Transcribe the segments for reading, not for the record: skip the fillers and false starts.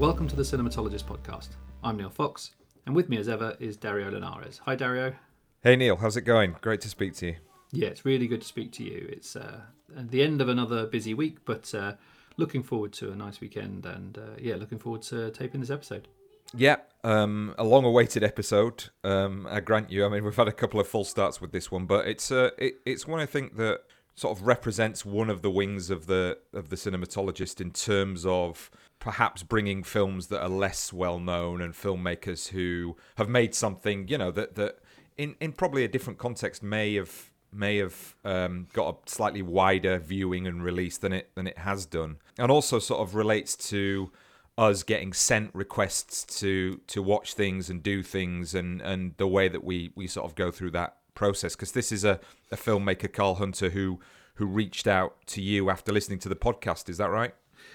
Welcome to the Cinematologist podcast. I'm Neil Fox, and with me as ever is Dario Linares. Hi, Dario. Hey, Neil. How's it going? Great to speak to you. Yeah, it's really good to speak to you. It's at the end of another busy week, but looking forward to a nice weekend, and looking forward to taping this episode. Yeah, a long-awaited episode. I grant you. I mean, we've had a couple of full starts with this one, but it's one I think that sort of represents one of the wings of the cinematologist in terms of perhaps bringing films that are less well-known and filmmakers who have made something, you know, that in probably a different context may have got a slightly wider viewing and release than it has done, and also sort of relates to us getting sent requests to watch things and do things, and the way that we sort of go through that process. Because this is a filmmaker, Carl Hunter, who reached out to you after listening to the podcast. Is that right?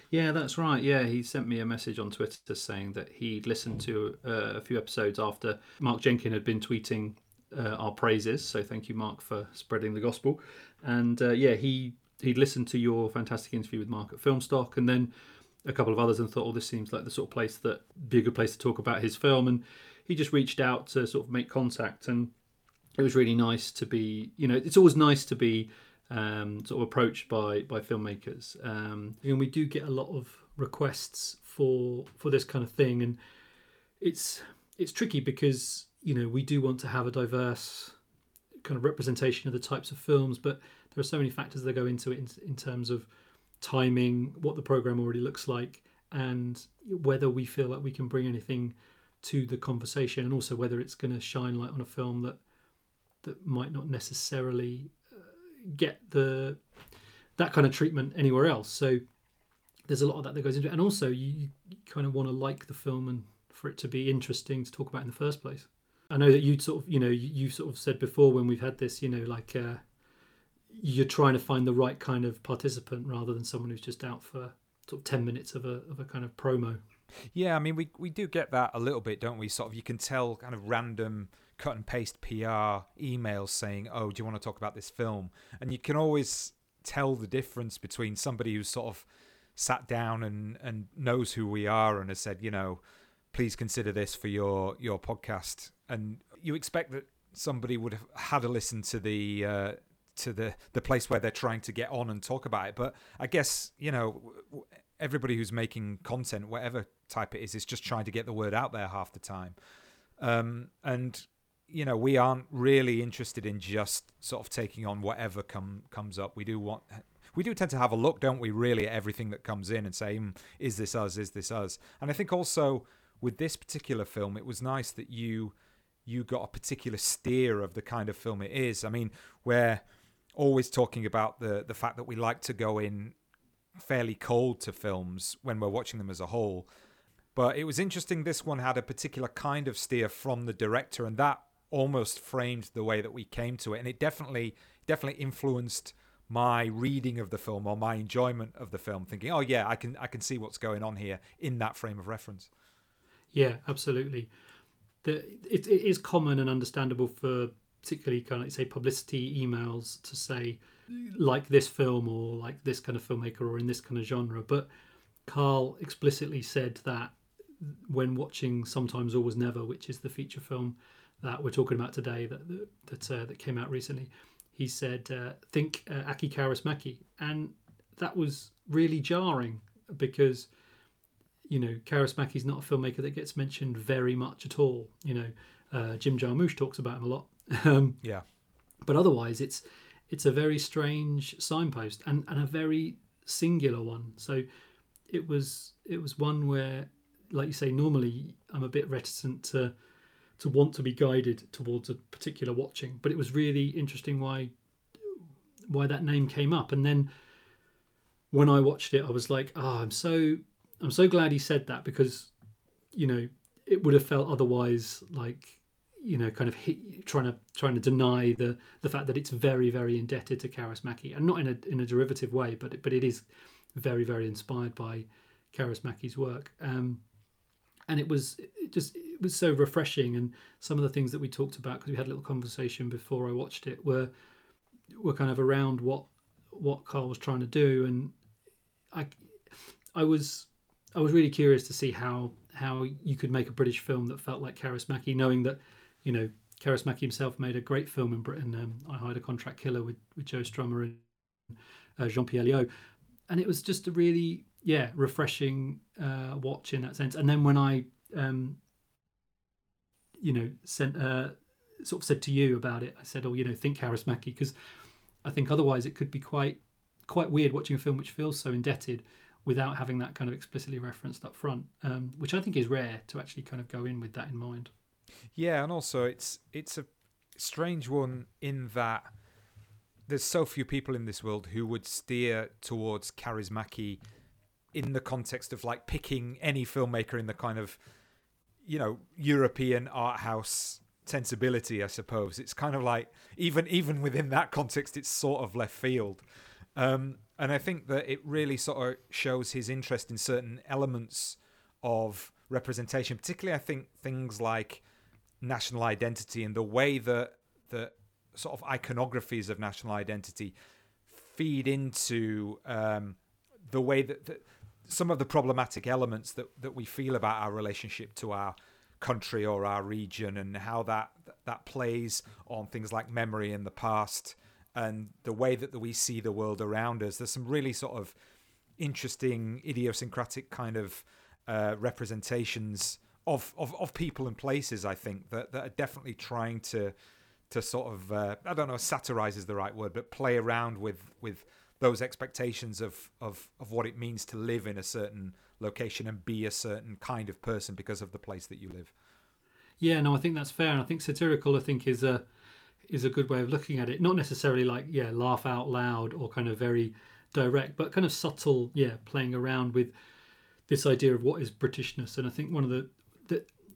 Yeah, that's right. Yeah, he sent me a message on Twitter saying that he'd listened to a few episodes after Mark Jenkin had been tweeting our praises. So thank you, Mark, for spreading the gospel. And he'd listened to your fantastic interview with Mark at Filmstock, and then a couple of others, and thought, oh, this seems like the sort of place that would be a good place to talk about his film. And he just reached out to sort of make contact, and it was really nice to be, you know, it's always nice to be sort of approached by filmmakers. And we do get a lot of requests for this kind of thing, and it's tricky because, you know, we do want to have a diverse kind of representation of the types of films, but there are so many factors that go into it in terms of timing, what the program already looks like, and whether we feel like we can bring anything to the conversation, and also whether it's going to shine light on a film that might not necessarily get that kind of treatment anywhere else. So there's a lot of that goes into it, and also you kind of want to like the film and for it to be interesting to talk about in the first place. I know that you'd sort of, you know, you sort of said before when we've had this, you know, like you're trying to find the right kind of participant rather than someone who's just out for sort of 10 minutes of a kind of promo. Yeah, I mean, we do get that a little bit, don't we? Sort of, you can tell kind of random cut and paste PR emails saying, oh, do you want to talk about this film? And you can always tell the difference between somebody who's sort of sat down and knows who we are and has said, you know, please consider this for your podcast. And you expect that somebody would have had a listen to the place where they're trying to get on and talk about it. But I guess, you know, everybody who's making content, whatever type it is just trying to get the word out there half the time. And, you know, we aren't really interested in just sort of taking on whatever comes up. We do tend to have a look, don't we, really, at everything that comes in and say, is this us? Is this us? And I think also with this particular film, it was nice that you got a particular steer of the kind of film it is. I mean, we're always talking about the fact that we like to go in fairly cold to films when we're watching them as a whole. But it was interesting this one had a particular kind of steer from the director, and that almost framed the way that we came to it. And it definitely influenced my reading of the film or my enjoyment of the film, thinking, oh yeah, I can see what's going on here in that frame of reference. Yeah, absolutely. It is common and understandable for particularly kind of, like, say, publicity emails to say, like this film or like this kind of filmmaker or in this kind of genre. But Carl explicitly said that when watching Sometimes Always Never, which is the feature film that we're talking about today that came out recently, he said, think Aki Kaurismäki. And that was really jarring because, you know, Kaurismäki's not a filmmaker that gets mentioned very much at all. You know, Jim Jarmusch talks about him a lot. Yeah. But otherwise, it's a very strange signpost and a very singular one. So it was one where, like you say, normally I'm a bit reticent to want to be guided towards a particular watching, but it was really interesting why that name came up. And then when I watched it, I was like, oh, I'm so glad he said that, because, you know, it would have felt otherwise like, you know, kind of trying to deny the fact that it's very, very indebted to Kaurismäki, and not in a derivative way, but it is very, very inspired by Kaurismäki's work. And it was so refreshing. And some of the things that we talked about, because we had a little conversation before I watched it, were kind of around what Carl was trying to do, and I was. I was really curious to see how you could make a British film that felt like Kaurismäki, knowing that, you know, Kaurismäki himself made a great film in Britain, I Hired a Contract Killer, with Joe Strummer and Jean-Pierre Léaud. And it was just a really, refreshing watch in that sense. And then when I, said to you about it, I said, think Kaurismäki, because I think otherwise it could be quite weird watching a film which feels so indebted without having that kind of explicitly referenced up front, which I think is rare to actually kind of go in with that in mind. Yeah, and also it's a strange one in that there's so few people in this world who would steer towards Kaurismäki in the context of like picking any filmmaker in the kind of, European art house sensibility, I suppose. It's kind of like, even within that context, it's sort of left field. And I think that it really sort of shows his interest in certain elements of representation, particularly I think things like national identity and the way that the sort of iconographies of national identity feed into the way that some of the problematic elements that we feel about our relationship to our country or our region, and how that plays on things like memory in the past and the way that we see the world around us. There's some really sort of interesting idiosyncratic kind of representations of people and places, I think, that are definitely trying to sort of I don't know, satirize is the right word, but play around with those expectations of what it means to live in a certain location and be a certain kind of person because of the place that you live. Yeah, no, I think that's fair, and I think satirical, I think, is a good way of looking at it. Not necessarily like laugh out loud or kind of very direct, but kind of subtle, playing around with this idea of what is Britishness. And I think one of the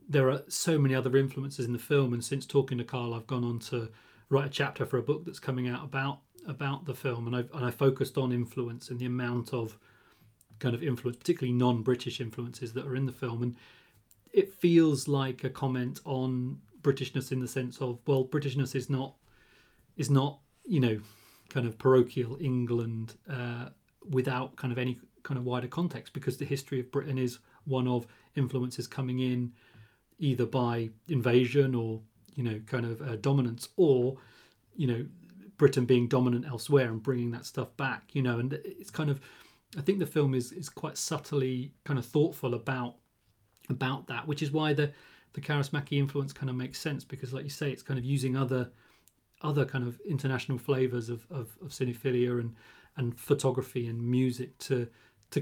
there are so many other influences in the film, and since talking to Carl, I've gone on to write a chapter for a book that's coming out about the film, and I focused on influence and the amount of kind of influence, particularly non-British influences, that are in the film. And it feels like a comment on Britishness in the sense of, well, Britishness is not kind of parochial England without kind of any kind of wider context, because the history of Britain is one of influences coming in either by invasion or kind of dominance, or Britain being dominant elsewhere and bringing that stuff back, and it's kind of, I think the film is quite subtly kind of thoughtful about that, which is why the Kaurismäki influence kind of makes sense, because like you say, it's kind of using other kind of international flavors of cinephilia and photography and music to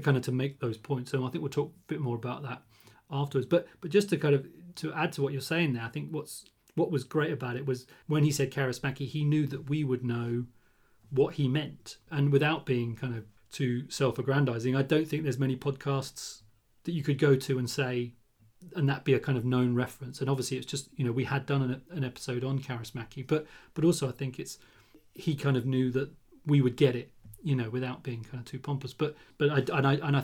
kind of to make those points. So I think we'll talk a bit more about that afterwards. But just to kind of to add to what you're saying there, I think what was great about it was when he said Kaurismäki, he knew that we would know what he meant, and without being kind of too self-aggrandizing, I don't think there's many podcasts that you could go to and say, and that be a kind of known reference. And obviously it's just, we had done an episode on Kaurismäki, but also I think it's, he kind of knew that we would get it, without being kind of too pompous, but I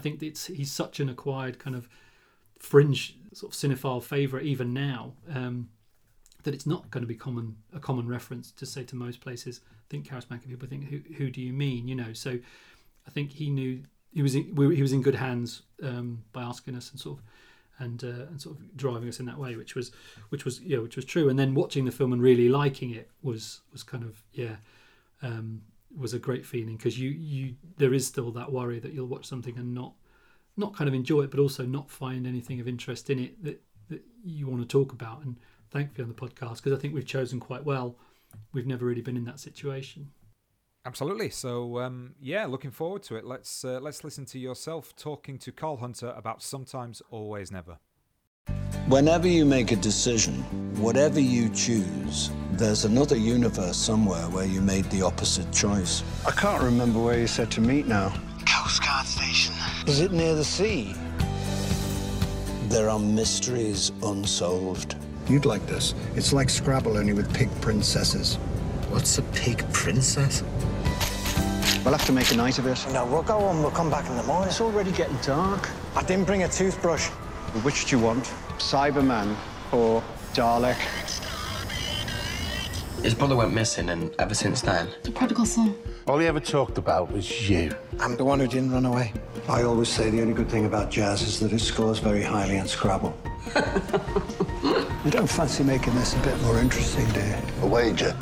think he's such an acquired kind of fringe sort of cinephile favourite even now, that it's not going to be a common reference to say to most places. I think Kaurismäki people think, who do you mean? So I think he knew he was in good hands by asking us and sort of and sort of driving us in that way, which was true. And then watching the film and really liking it was kind of was a great feeling, because you there is still that worry that you'll watch something and not kind of enjoy it, but also not find anything of interest in it that you want to talk about. And thankfully on the podcast, because I think we've chosen quite well, we've never really been in that situation. Absolutely. So looking forward to it. Let's listen to yourself talking to Carl Hunter about Sometimes Always Never. Whenever you make a decision, whatever you choose, there's another universe somewhere where you made the opposite choice. I can't remember where you said to meet now. Coast Guard Station. Is it near the sea? There are mysteries unsolved. You'd like this. It's like Scrabble, only with pig princesses. What's a pig princess? We'll have to make a night of it. No, we'll go on. We'll come back in the morning. It's already getting dark. I didn't bring a toothbrush. Which do you want? Cyberman or Dalek? His brother went missing, and ever since then... The prodigal son. All he ever talked about was you. I'm the one who didn't run away. I always say the only good thing about jazz is that it scores very highly on Scrabble. You don't fancy making this a bit more interesting, do you? A wager.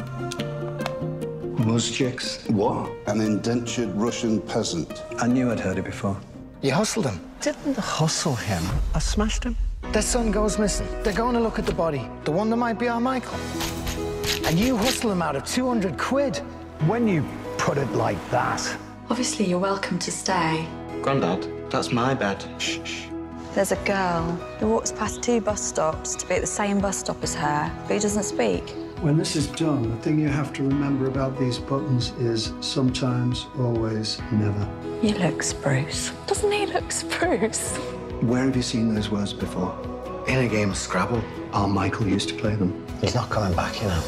Muzjiks. What? An indentured Russian peasant. I knew I'd heard it before. You hustled him. Didn't hustle him. I smashed him. Their son goes missing. They're going to look at the body, the one that might be our Michael. And you hustle him out of 200 quid. When you put it like that... Obviously, you're welcome to stay. Grandad, that's my bed. Shh, shh. There's a girl who walks past 2 bus stops to be at the same bus stop as her, but who doesn't speak. When this is done, the thing you have to remember about these buttons is sometimes, always, never. You look spruce. Doesn't he look spruce? Where have you seen those words before? In a game of Scrabble. Our Michael used to play them. He's not coming back, you know.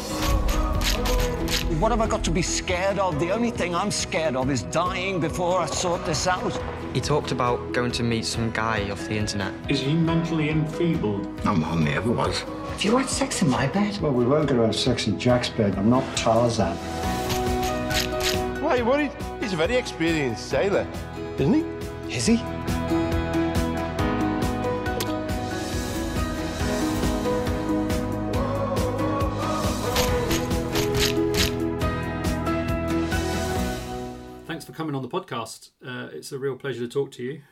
What have I got to be scared of? The only thing I'm scared of is dying before I sort this out. He talked about going to meet some guy off the internet. Is he mentally enfeebled? No more than he ever was. Have you had sex in my bed? Well, we weren't going to have sex in Jack's bed. I'm not Tarzan. Why are you worried? He's a very experienced sailor, isn't he? Is he? Coming on the podcast. It's a real pleasure to talk to you.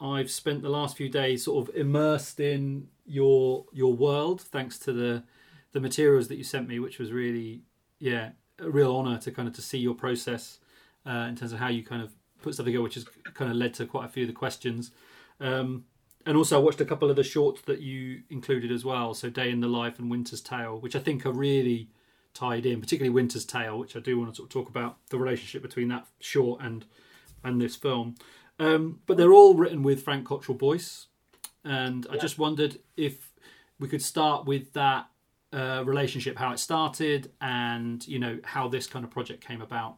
I've spent the last few days sort of immersed in your world, thanks to the materials that you sent me, which was really, a real honour to kind of to see your process in terms of how you kind of put stuff together, which has kind of led to quite a few of the questions. And also I watched a couple of the shorts that you included as well, so Day in the Life and Winter's Tale, which I think are really tied in, particularly Winter's Tale, which I do want to sort of talk about the relationship between that short and this film. But they're all written with Frank Cottrell-Boyce, and I just wondered if we could start with that relationship, how it started, and you know how this kind of project came about.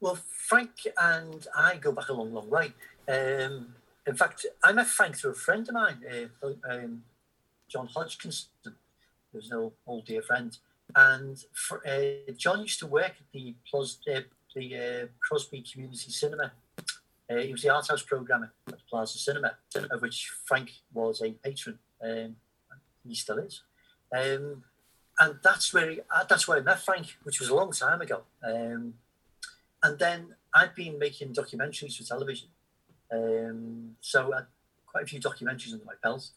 Well, Frank and I go back a long, long way. In fact, I met Frank through a friend of mine, John Hodgkinson. He was an old dear friend, and John used to work at the Crosby Community Cinema. He was the art house programmer at the Plaza Cinema, of which Frank was a patron. He still is, and that's where I met Frank, which was a long time ago. And then I'd been making documentaries for television, so I had quite a few documentaries under my belt,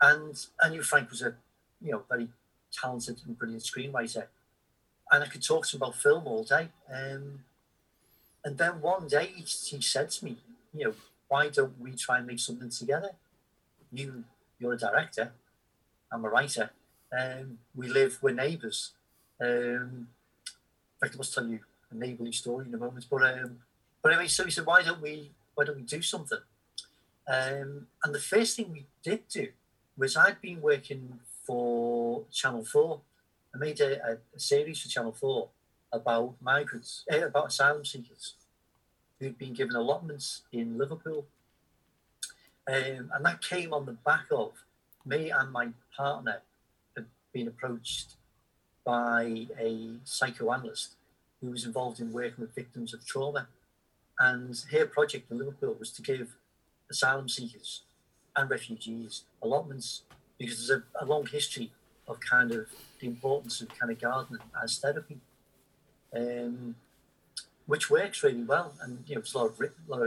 and I knew Frank was a very talented and brilliant screenwriter. And I could talk to him about film all day. And then one day he said to me, why don't we try and make something together? You're a director, I'm a writer. We're neighbours. In fact, I must tell you a neighbourly story in a moment. But anyway, so he said, why don't we do something? And the first thing we did do was I'd been working for Channel 4. I made a series for Channel 4 about migrants, about asylum seekers who'd been given allotments in Liverpool. And that came on the back of me and my partner had been approached by a psychoanalyst who was involved in working with victims of trauma. And her project in Liverpool was to give asylum seekers and refugees allotments, because there's a long history of kind of the importance of kind of gardening as therapy, which works really well. And, there's a lot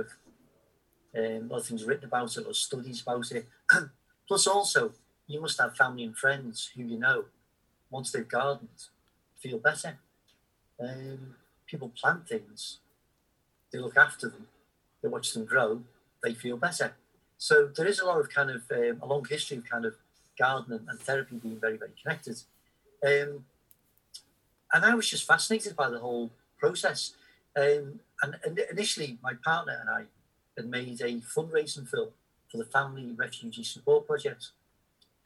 of things written about it, a lot of studies about it. Plus also, you must have family and friends who, once they've gardened, feel better. People plant things, they look after them, they watch them grow, they feel better. So there is a lot of kind of, a long history of kind of gardening and therapy being very, very connected. And I was just fascinated by the whole process. And initially, my partner and I had made a fundraising film for the Family Refugee Support Project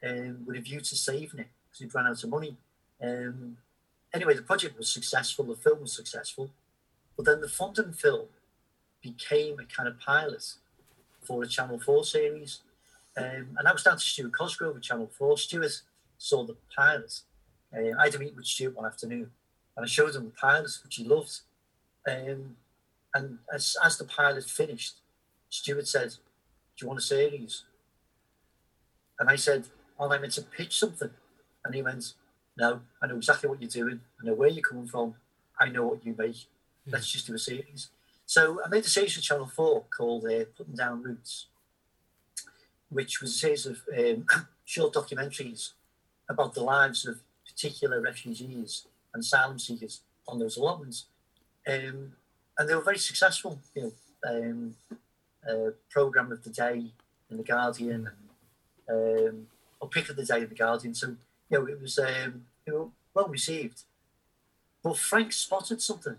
with a view to saving it, because we'd run out of money. Anyway, the project was successful, the film was successful, but then the funding film became a kind of pilot for a Channel 4 series. And I was down to Stuart Cosgrove at Channel 4. Stuart saw the pilot. I had a meet with Stuart one afternoon, and I showed him the pilot, which he loved. And as the pilot finished, Stuart said, "Do you want a series?" And I said, "Aren't I meant to pitch something?" And he went, "No, I know exactly what you're doing. I know where you're coming from. I know what you make. Let's just do a series." So I made a series for Channel 4 called Putting Down Roots, which was a series of short documentaries about the lives of particular refugees and asylum seekers on those allotments. And they were very successful. You know, Programme of the Day in The Guardian, or Pick of the Day in The Guardian. So, you know, it was well received. But Frank spotted something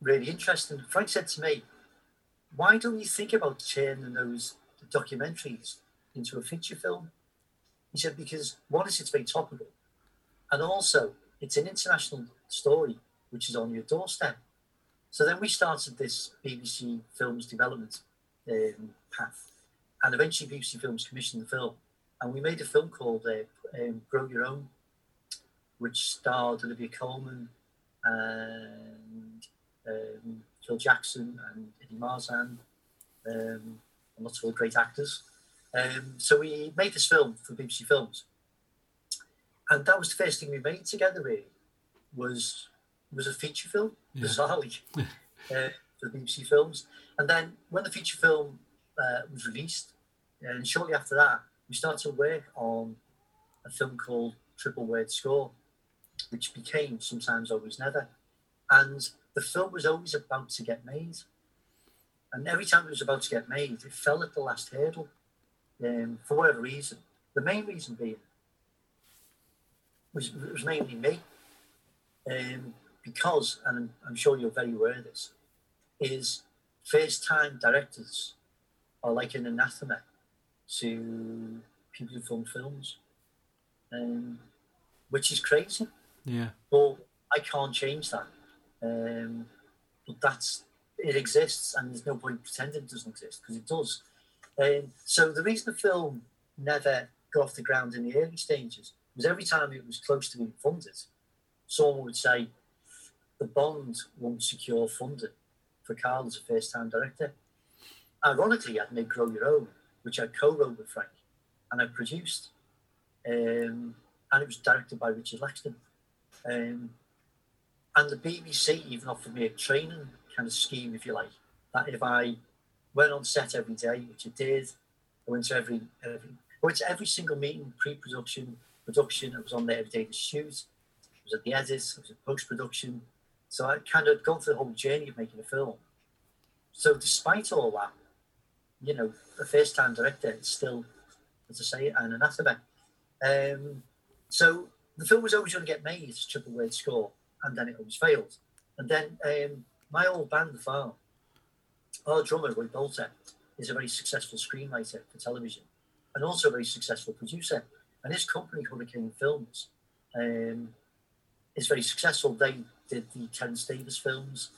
really interesting. Frank said to me, "Why don't you think about turning those documentaries into a feature film?" He said, "Because one is it's very topical, and also it's an international story which is on your doorstep." So then we started this BBC Films development path, and eventually BBC Films commissioned the film, and we made a film called Grow Your Own, which starred Olivia Colman and Phil Jackson and Eddie Marzan, and lots of other great actors. So we made this film for BBC Films, and that was the first thing we made together. Really, was a feature film, bizarrely, for BBC Films. And then when the feature film was released, and shortly after that, we started to work on a film called Triple Word Score, which became Sometimes Always Never. And the film was always about to get made. And every time it was about to get made, it fell at the last hurdle, for whatever reason. The main reason being, was mainly me, because, and I'm sure you're very aware of this, is first-time directors are like an anathema to people who film films, which is crazy. Yeah. But I can't change that. But it exists, and there's no point pretending it doesn't exist, because it does. So the reason the film never got off the ground in the early stages was every time it was close to being funded, someone would say, "The bond won't secure funding for Carl as a first-time director." Ironically, I'd made Grow Your Own, which I co-wrote with Frank, and I produced. And it was directed by Richard Laxton. And the BBC even offered me a training kind of scheme, if you like, that if I went on set every day, which I did, I went to every single meeting, pre-production, production, I was on there every day to shoot, I was at the edit, I was at post-production. So I kind of gone through the whole journey of making a film. So despite all that, you know, a first-time director is still, as I say, an anathema. So the film was always going to get made, Triple Word Score, and then it always failed. And then my old band, The Farm, our drummer, Roy Bolter, is a very successful screenwriter for television and also a very successful producer. And his company, Hurricane Films, is very successful. They did the Terence Davis films.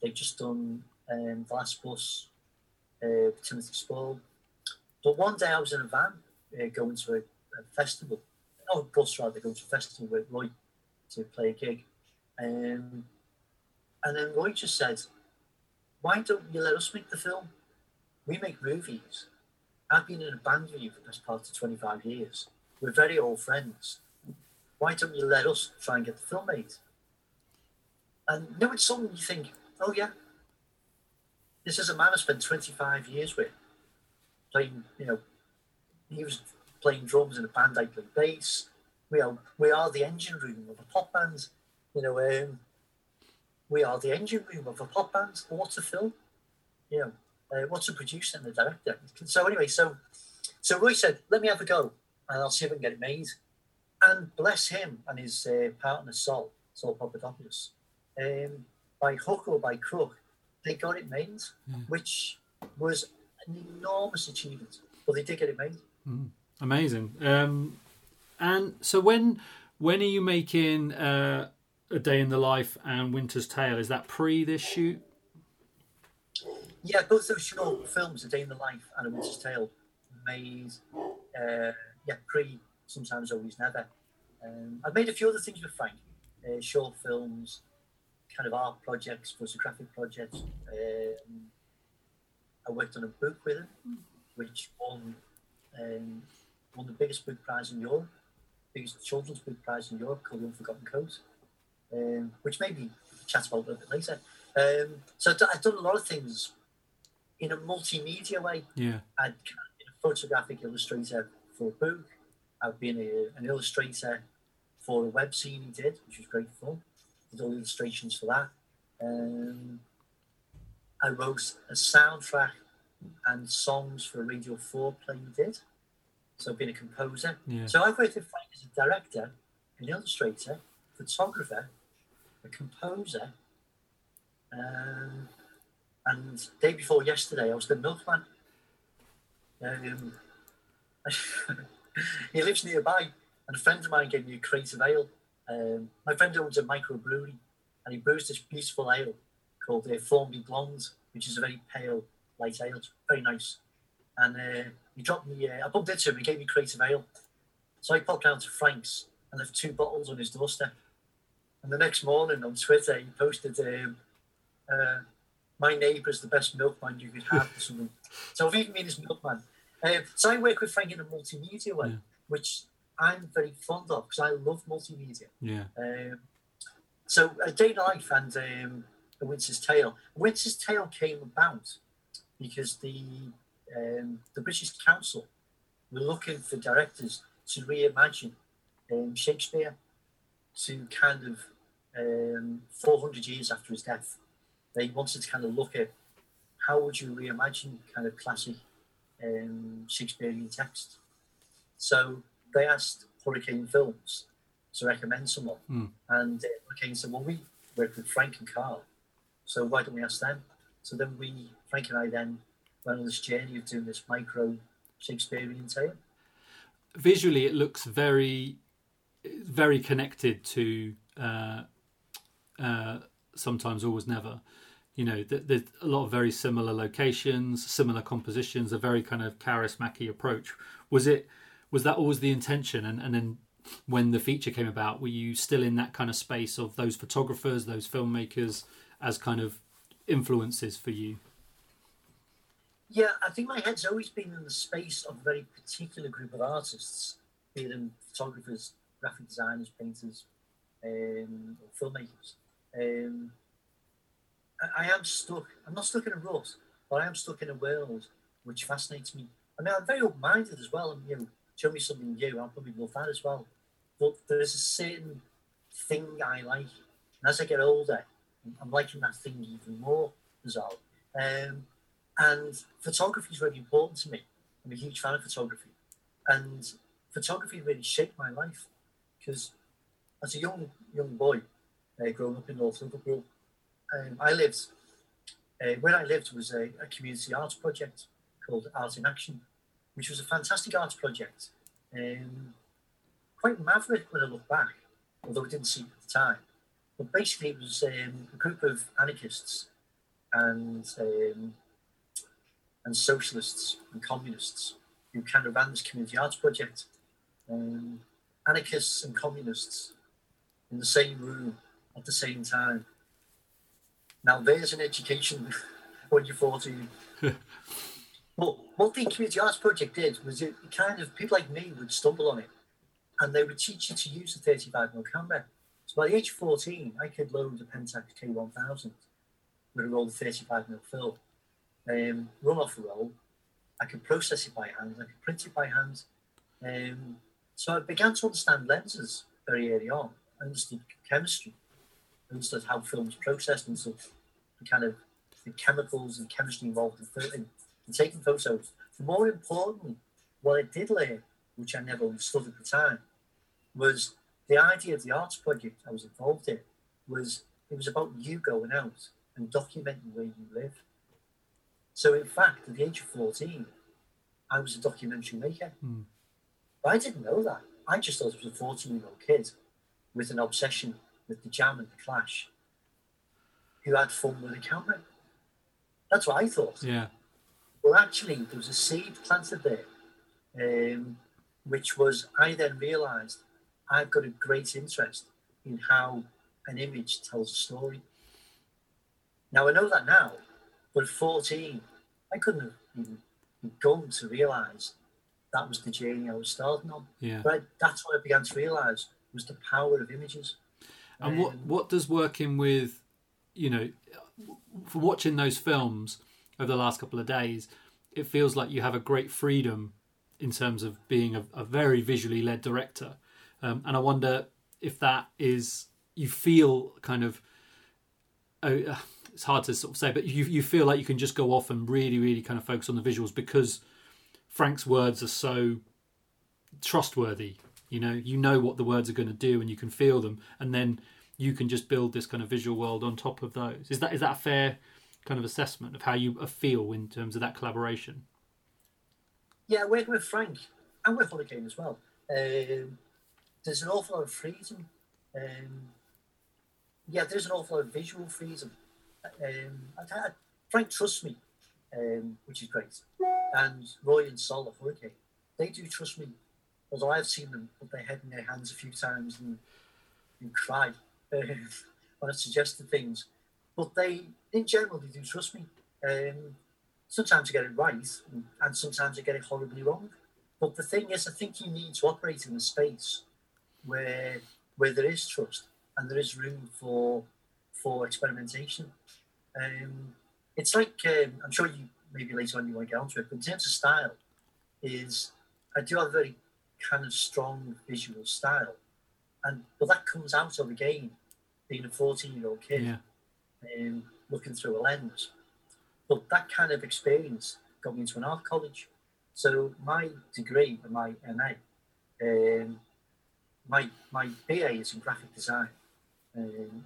They've just done The Last Bus, Timothy Spall. But one day I was in a van going to a festival, or a bus rather, going to a festival with Roy to play a gig. And then Roy just said, "Why don't you let us make the film? We make movies. I've been in a band with you for the best part of 25 years. We're very old friends. Why don't you let us try and get the film made?" And you know, it's something you think, oh yeah, this is a man I spent 25 years with, playing, you know, he was playing drums in a band, I played bass. We are the engine room of a pop band, you know, we are the engine room of a pop band. What's a film? You know, what's a producer and a director? So anyway, so Roy said, "Let me have a go, and I'll see if I can get it made." And bless him and his partner, Sol Papadopoulos, by hook or by crook, they got it made, which was an enormous achievement. But they did get it made. Amazing. And so when are you making A Day in the Life and Winter's Tale? Is that pre this shoot? Yeah, both those short films, A Day in the Life and A Winter's Tale, made pre Sometimes Always Never. I've made a few other things with Frank, short films, kind of art projects, photographic projects. I worked on a book with her, which won the biggest book prize in Europe, biggest children's book prize in Europe, called The Unforgotten Coat, which maybe we'll chat about a little bit later. So I've done a lot of things in a multimedia way. Yeah. I'd been a photographic illustrator for a book. I've been an illustrator for a web scene we did, which was great fun. Did all the illustrations for that. I wrote a soundtrack and songs for a Radio 4 play we did. So I've been a composer. Yeah. So I've worked with Frank as a director, an illustrator, photographer, a composer. And day before yesterday, I was the milkman. He lives nearby, and a friend of mine gave me a crate of ale. My friend owns a microbrewery, and he brews this beautiful ale called Formby Blonde, which is a very pale, light ale. It's very nice. And he dropped me, I bumped into him, he gave me a crate of ale. So I popped down to Frank's and left two bottles on his doorstep. And the next morning on Twitter, he posted, my neighbour's the best milkman you could have, or something. So I've even been his milkman. So I work with Frank in a multimedia way, which I'm very fond of because I love multimedia. Yeah. So A Day in the Life and A Winter's Tale. A Winter's Tale came about because the British Council were looking for directors to reimagine Shakespeare to kind of 400 years after his death. They wanted to kind of look at how would you reimagine kind of classic Shakespearean text. So they asked Hurricane Films to recommend someone. And Hurricane said, well, we work with Frank and Carl, so why don't we ask them? So then Frank and I then went on this journey of doing this micro Shakespearean tale. Visually, it looks very, very connected to Sometimes Always Never. You know, there's a lot of very similar locations, similar compositions, a very kind of Kaurismäki approach. Was that always the intention? And then when the feature came about, were you still in that kind of space of those photographers, those filmmakers as kind of influences for you? Yeah, I think my head's always been in the space of a very particular group of artists, be them photographers, graphic designers, painters, or filmmakers. I'm not stuck in a rut, but I am stuck in a world which fascinates me. I mean, I'm very open-minded as well, and show me something new, I'll probably love that as well. But there's a certain thing I like, and as I get older, I'm liking that thing even more as well. And photography is really important to me. I'm a huge fan of photography, and photography really shaped my life, because as a young boy, growing up in North Liverpool, where I lived was a community arts project called Art in Action, which was a fantastic arts project. Quite maverick when I look back, although I didn't see it at the time. But basically it was a group of anarchists and socialists and communists who kind of ran this community arts project. Anarchists and communists in the same room at the same time. Now there's an education when you're 14. But what the community arts project did was it kind of, people like me would stumble on it and they would teach you to use the 35mm camera. So by the age of 14, I could load a Pentax K1000 with a roll of 35mm film, run off a roll. I could process it by hand, I could print it by hand. So I began to understand lenses very early on. I understood chemistry, I understood how films processed, and so the kind of the chemicals and chemistry involved in filming. And taking photos. More importantly, what I did learn, which I never understood at the time, was the idea of the arts project I was involved in was it was about you going out and documenting where you live. So in fact, at the age of 14, I was a documentary maker. But I didn't know that. I just thought it was a 14-year-old kid with an obsession with the Jam and the Clash who had fun with a camera. That's what I thought. Yeah. Well, actually, there was a seed planted there, which was, I then realised I've got a great interest in how an image tells a story. Now, I know that now, but at 14, I couldn't have even begun to realise that was the journey I was starting on. Yeah. But that's what I began to realise was the power of images. And what does working with, you know, for watching those films over the last couple of days, it feels like you have a great freedom in terms of being a very visually led director. And I wonder if that is, you feel kind of, it's hard to sort of say, but you feel like you can just go off and really, really kind of focus on the visuals because Frank's words are so trustworthy. You know what the words are going to do and you can feel them. And then you can just build this kind of visual world on top of those. Is that a fair kind of assessment of how you feel in terms of that collaboration? Yeah, working with Frank and with Olly Kane as well, there's an awful lot of freedom. There's an awful lot of visual freedom. Frank trusts me, which is great. And Roy and Sol of Hurricane, they do trust me. Although I've seen them put their head in their hands a few times and cry when I suggested things. But in general, they do trust me. Sometimes I get it right, and sometimes I get it horribly wrong. But the thing is, I think you need to operate in a space where there is trust and there is room for experimentation. It's like, I'm sure you maybe later on you want to get onto it, but in terms of style, I do have a very kind of strong visual style, but that comes out of, again, being a 14-year-old kid, looking through a lens. But that kind of experience got me into an art college. So my degree, my MA, my BA is in graphic design.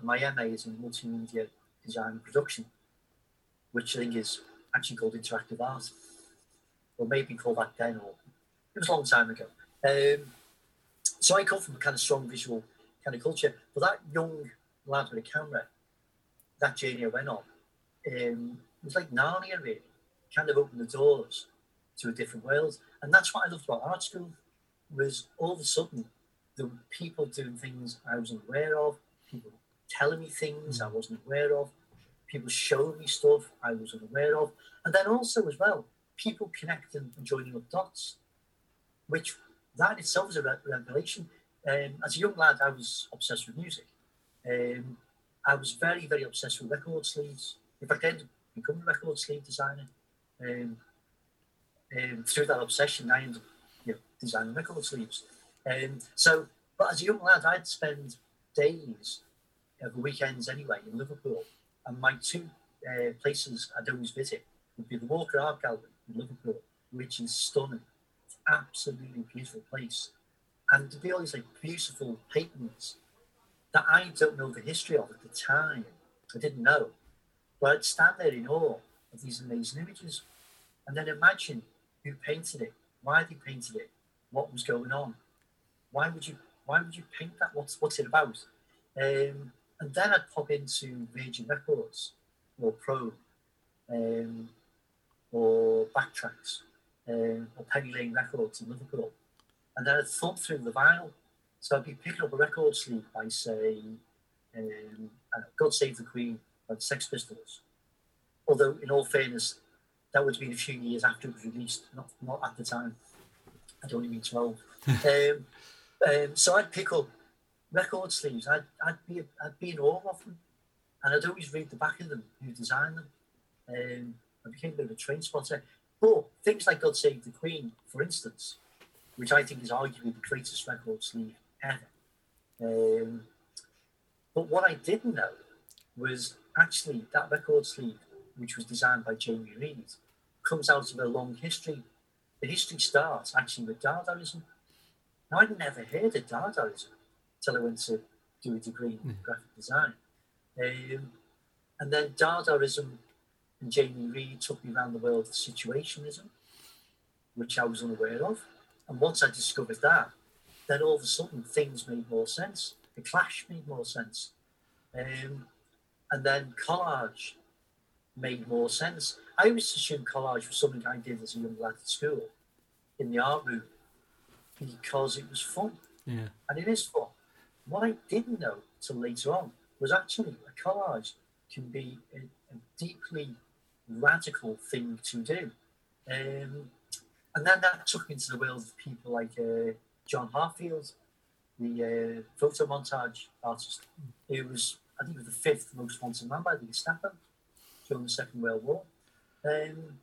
My MA is in multimedia design and production, which I think is actually called interactive art, or maybe called that then, or it was a long time ago. So I come from a kind of strong visual kind of culture. But that young lad with a camera, that journey I went on, it was like Narnia really, kind of opened the doors to a different world. And that's what I loved about art school, was all of a sudden there were people doing things I wasn't aware of, people telling me things I wasn't aware of, people showing me stuff I was unaware of. And then also as well, people connecting and joining up dots, which that itself is a revelation. As a young lad, I was obsessed with music. I was very, very obsessed with record sleeves. In fact, I ended up becoming a record sleeve designer. Through that obsession, I ended up designing record sleeves. But as a young lad, I'd spend days, weekends anyway, in Liverpool. And my two places I'd always visit would be the Walker Art Gallery in Liverpool, which is stunning. It's an absolutely beautiful place. And there'd be all these beautiful paintings that I don't know the history of at the time. I didn't know. But I'd stand there in awe of these amazing images and then imagine who painted it, why they painted it, what was going on. Why would you paint that? What's it about? And then I'd pop into Virgin Records or Pro or Backtracks or Penny Lane Records in Liverpool. And then I'd thump through the vinyl. So I'd be picking up a record sleeve by, say, God Save the Queen and Sex Pistols. Although, in all fairness, that would have been a few years after it was released, not at the time. I'd only been 12. So I'd pick up record sleeves. I'd be in awe of them. And I'd always read the back of them, who designed them. I became a bit of a train spotter. But things like God Save the Queen, for instance, which I think is arguably the greatest record sleeve ever. But what I didn't know was actually that record sleeve, which was designed by Jamie Reid, comes out of a long history. The history starts actually with Dadaism. Now, I'd never heard of Dadaism till I went to do a degree in graphic design. And then Dadaism and Jamie Reid took me around the world of situationism, which I was unaware of. And once I discovered that, then all of a sudden things made more sense. The Clash made more sense. And then collage made more sense. I always assumed collage was something I did as a young lad at school, in the art room, because it was fun. Yeah. And it is fun. What I didn't know till later on was actually a collage can be a deeply radical thing to do. And then that took into the world of people like John Heartfield, the photo montage artist, who was, I think, was the fifth most wanted man by the Gestapo during the Second World War. And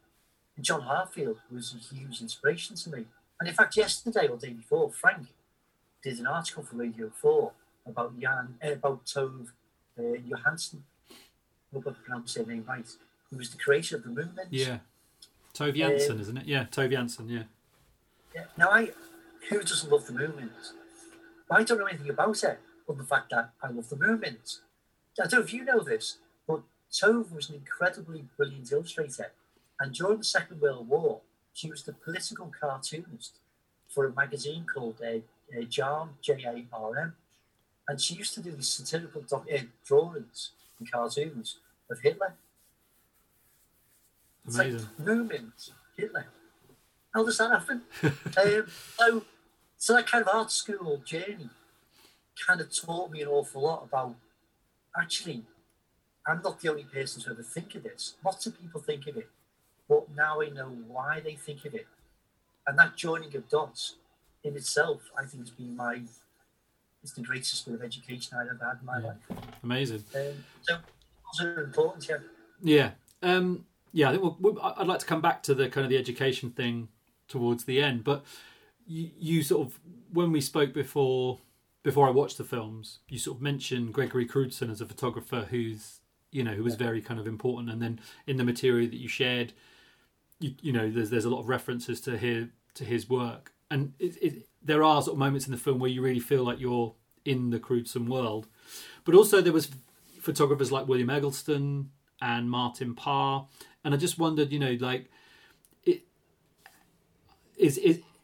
John Heartfield was a huge inspiration to me. And in fact, yesterday or the day before, Frank did an article for Radio 4 about Tove Jansson. I hope I pronounced her name right. Who was the creator of the Moomins? Yeah, Tove Jansson, isn't it? Yeah, Tove Jansson. Yeah. Now, who doesn't love the Moomins? Well, I don't know anything about it, other than the fact that I love the Moomins. I don't know if you know this, but Tove was an incredibly brilliant illustrator, and during the Second World War, she was the political cartoonist for a magazine called Jarm, J-A-R-M, and she used to do these satirical drawings and cartoons of Hitler. Amazing. It's like Moomins, Hitler. How does that happen? So that kind of art school journey kind of taught me an awful lot about, actually, I'm not the only person to ever think of this. Lots of people think of it, but now I know why they think of it. And that joining of dots in itself, I think, has been it's the greatest bit of education I've ever had in my life. Amazing. So it's also important, yeah. Yeah, I think I'd like to come back to the kind of the education thing towards the end. But you sort of, when we spoke before I watched the films, you sort of mentioned Gregory Crudson as a photographer who was very kind of important. And then in the material that you shared, there's a lot of references to his work. And there are sort of moments in the film where you really feel like you're in the Crudson world. But also there was photographers like William Eggleston and Martin Parr. And I just wondered,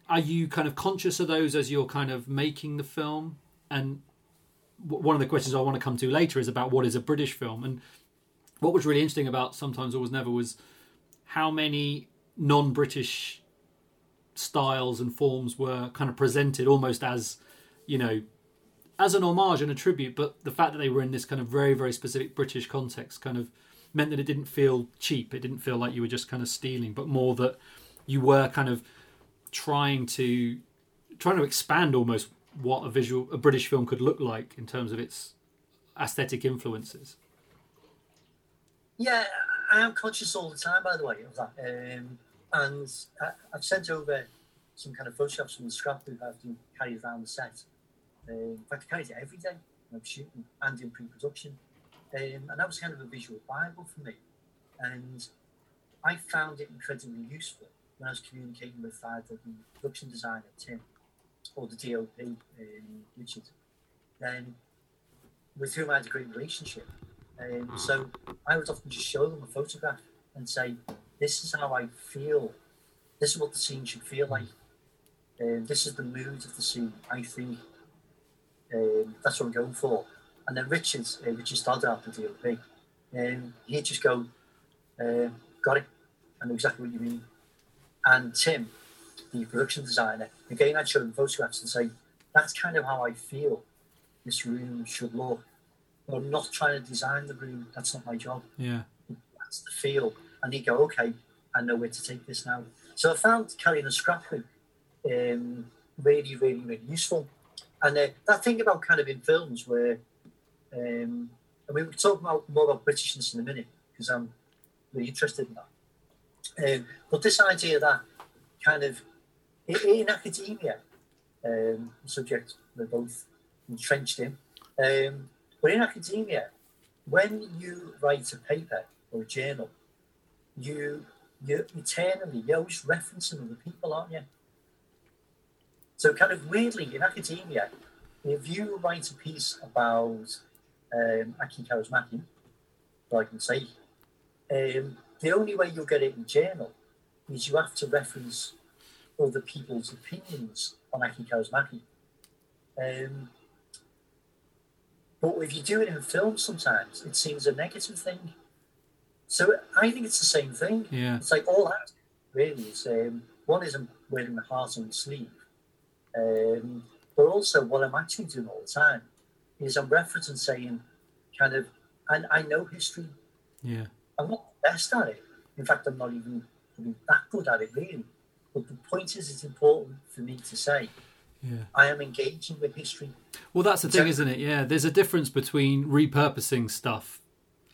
are you kind of conscious of those as you're kind of making the film? And one of the questions I want to come to later is about what is a British film. And what was really interesting about Sometimes Always Never was how many non-British styles and forms were kind of presented almost as, as an homage and a tribute. But the fact that they were in this kind of very, very specific British context kind of meant that it didn't feel cheap. It didn't feel like you were just kind of stealing, but more that you were kind of trying to expand almost what a British film could look like in terms of its aesthetic influences. Yeah, I am conscious all the time, by the way, of that. And I've sent over some kind of photographs from the scrapbook I've been carrying around the set. In fact, I carried it every day when I'm shooting and in pre-production. And that was kind of a visual bible for me, and I found it incredibly useful when I was communicating with either the production designer Tim or the DOP Richard, with whom I had a great relationship. So I would often just show them a photograph and say, "This is how I feel. This is what the scene should feel like. This is the mood of the scene. I think that's what I'm going for." And then Richard Stoddart, the DOP, he'd just go, "Got it. I know exactly what you mean." And Tim, the production designer, again, I'd show him photographs and say, "That's kind of how I feel this room should look." But I'm not trying to design the room. That's not my job. Yeah. That's the feel. And he'd go, "Okay, I know where to take this now." So I found carrying a scrapbook really, really, really useful. And that thing about kind of in films where, I mean, we'll talk more about Britishness in a minute because I'm really interested in that. But this idea that kind of in academia, subject we're both entrenched in, but in academia, when you write a paper or a journal, you're always referencing other people, aren't you? So kind of weirdly in academia, if you write a piece about Aki Kaurismäki, for argument's sake, the only way you'll get it in journal is you have to reference other people's opinions on Aki Kaurismäki. But if you do it in film sometimes, it seems a negative thing. So I think it's the same thing. Yeah. It's like all that really is, one is I'm wearing my heart on the sleeve, but also what I'm actually doing all the time is I'm referencing saying kind of, and I know history. Yeah. I'm not the best at it. In fact, I'm not even that good at it, really. But the point is, it's important for me to say, yeah, I am engaging with history. Well, that's the thing, isn't it? Yeah, there's a difference between repurposing stuff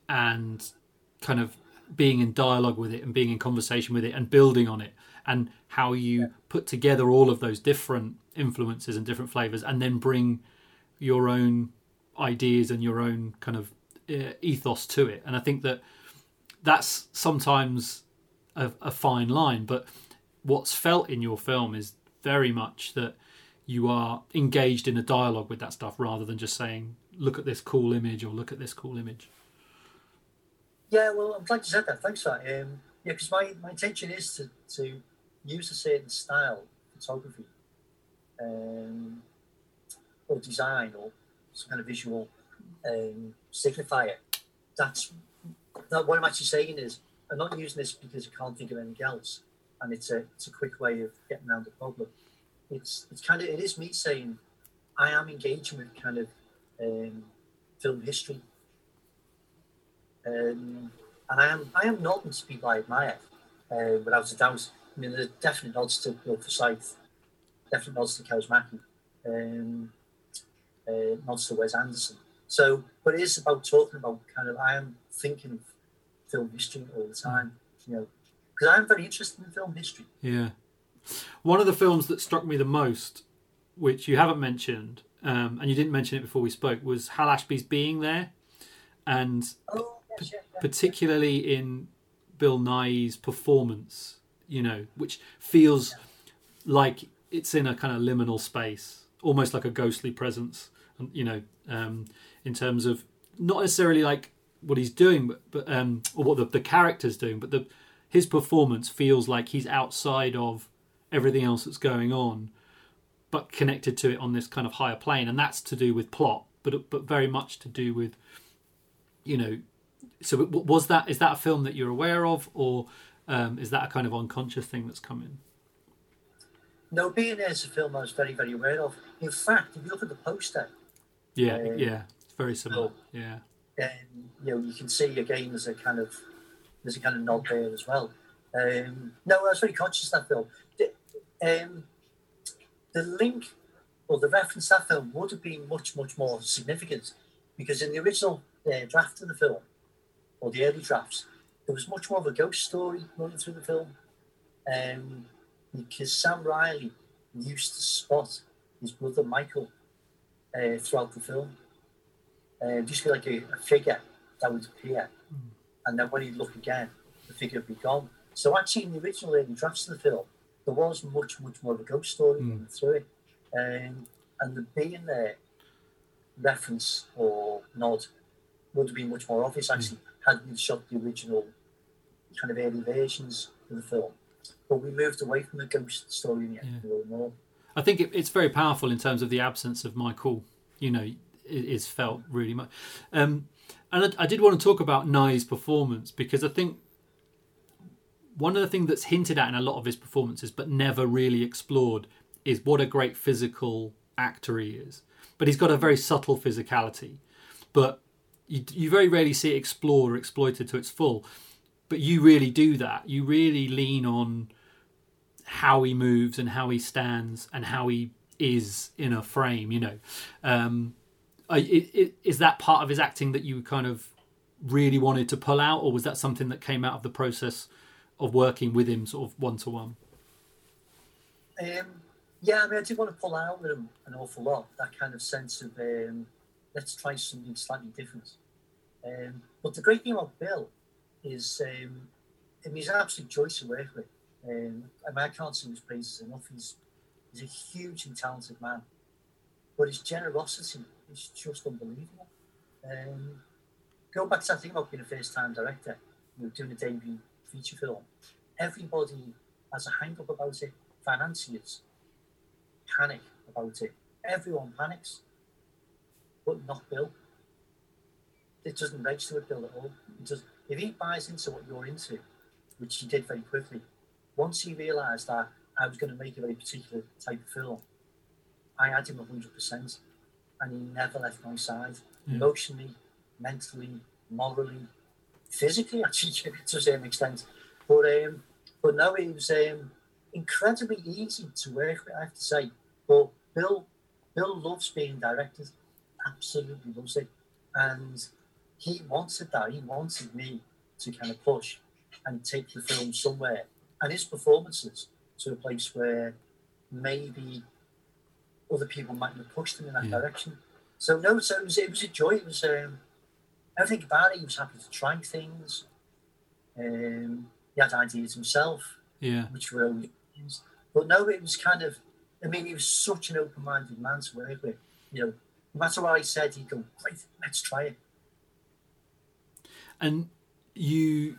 and kind of being in dialogue with it and being in conversation with it and building on it, and how you put together all of those different influences and different flavours and then bring your own ideas and your own kind of ethos to it. And I think that that's sometimes a fine line, but what's felt in your film is very much that you are engaged in a dialogue with that stuff rather than just saying, look at this cool image or look at this cool image. Yeah, well, I'm glad you said that. Thanks for that. Yeah, because my intention is to use a certain style of photography or design or some kind of visual signifier. That's what I'm actually saying is I'm not using this because I can't think of anything else, and it's a quick way of getting around the problem. It is me saying I am engaging with kind of film history, and I am nodding to people I admire, without a doubt. I mean, there are definite nods to Bill Forsyth, definite nods to Kaurismäki, nods to Wes Anderson. So, but it is about talking about kind of I am thinking of film history all the time, you know, because I am very interested in film history. Yeah. One of the films that struck me the most, which you haven't mentioned, and you didn't mention it before we spoke, was Hal Ashby's Being There. And particularly in Bill Nighy's performance, you know, which feels like it's in a kind of liminal space, almost like a ghostly presence, you know, in terms of not necessarily like what he's doing, but or what the character's doing, but his performance feels like he's outside of everything else that's going on, but connected to it on this kind of higher plane. And that's to do with plot, but very much to do with, you know, so is that a film that you're aware of, or is that a kind of unconscious thing that's come in? No, Being There is a film I was very, very aware of. In fact, if you look at the poster... Yeah, it's very similar, yeah. You know, you can see, again, there's a kind of nod there as well. No, I was very conscious of that film. The link or the reference to that film would have been much, much more significant, because in the original draft of the film, or the early drafts, there was much more of a ghost story running through the film, because Sam Riley used to spot his brother Michael throughout the film, just like a figure that would appear, and then when he'd look again, the figure would be gone. So actually, in the original early drafts of the film, there was much, much more of a ghost story running through it, and the Being There reference or nod would have been much more obvious actually hadn't we shot the original kind of early versions of the film. But we moved away from the ghost story in the end a little more. I think it's very powerful in terms of the absence of Michael, you know, is felt really much. And I did want to talk about Nighy's performance, because I think one of the things that's hinted at in a lot of his performances but never really explored is what a great physical actor he is. But he's got a very subtle physicality, but you very rarely see it explored or exploited to its full. But you really do that. You really lean on how he moves and how he stands and how he is in a frame, you know. Is that part of his acting that you kind of really wanted to pull out, or was that something that came out of the process of working with him sort of one-to-one? Yeah, I mean, I did want to pull out with him an awful lot, that kind of sense of let's try something slightly different. But the great thing about Bill is he's an absolute joy to work with. I mean, I can't sing his praises enough. He's a hugely talented man, but his generosity is just unbelievable. Going back to that thing about being a first-time director, you know, doing a debut feature film, everybody has a hang-up about it. Financiers panic about it. Everyone panics, but not Bill. It doesn't register with Bill at all. If he buys into what you're into, which he did very quickly, once he realised that I was going to make a very particular type of film, I had him 100%, and he never left my side, emotionally, mentally, morally, physically actually to a certain extent. But no, it was incredibly easy to work with, I have to say. But Bill loves being directed, absolutely loves it, and he wanted that. He wanted me to kind of push and take the film somewhere, and his performances to a place where maybe other people mightn't have pushed him in that direction. So no, so it was a joy. It was everything about it. He was happy to try things. He had ideas himself, which were always used. But no, it was kind of, I mean, he was such an open-minded man to work with. You know, no matter what I said, he'd go, "Great, let's try it." And you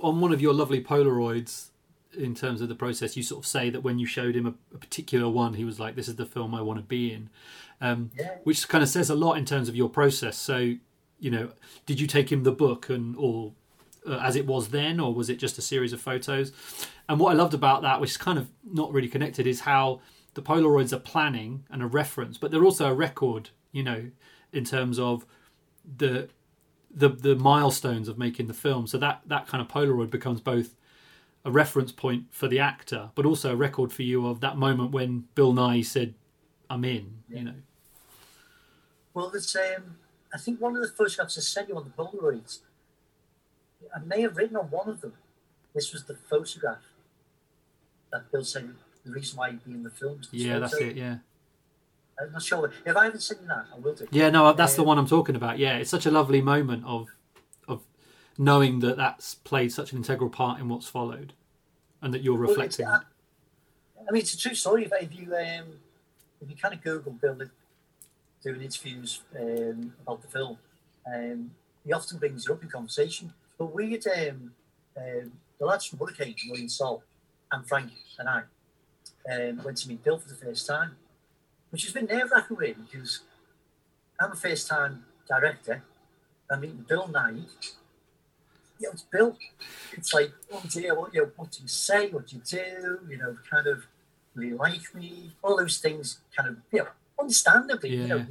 on one of your lovely Polaroids, in terms of the process, you sort of say that when you showed him a particular one, he was like, "This is the film I want to be in," which kind of says a lot in terms of your process. So, you know, did you take him the book or as it was then, or was it just a series of photos? And what I loved about that, which is kind of not really connected, is how the Polaroids are planning and a reference, but they're also a record, you know, in terms of the milestones of making the film. So that kind of Polaroid becomes both a reference point for the actor, but also a record for you of that moment when Bill Nighy said, "I'm in," you know. Well, it's, I think one of the photographs I sent you on the Polaroids, I may have written on one of them, this was the photograph that Bill said the reason why he'd be in the film. Yeah, that's it, yeah. I'm not sure. If I haven't seen that, I will do. Yeah, no, that's the one I'm talking about, yeah. It's such a lovely moment of knowing that that's played such an integral part in what's followed and that you're reflecting. Well, I mean, it's a true story. If you kind of Google Bill doing interviews about the film, he often brings it up in conversation. But we had the lads from Hurricane, Roy and Sol, and Frank and I went to meet Bill for the first time, which has been nerve-wracking really, because I'm a first-time director. I mean, Bill Nighy. You know, it's Bill. It's like, oh dear, what do you say? What do you do? You know, kind of, will you like me? All those things, kind of, you know, understandably, you know,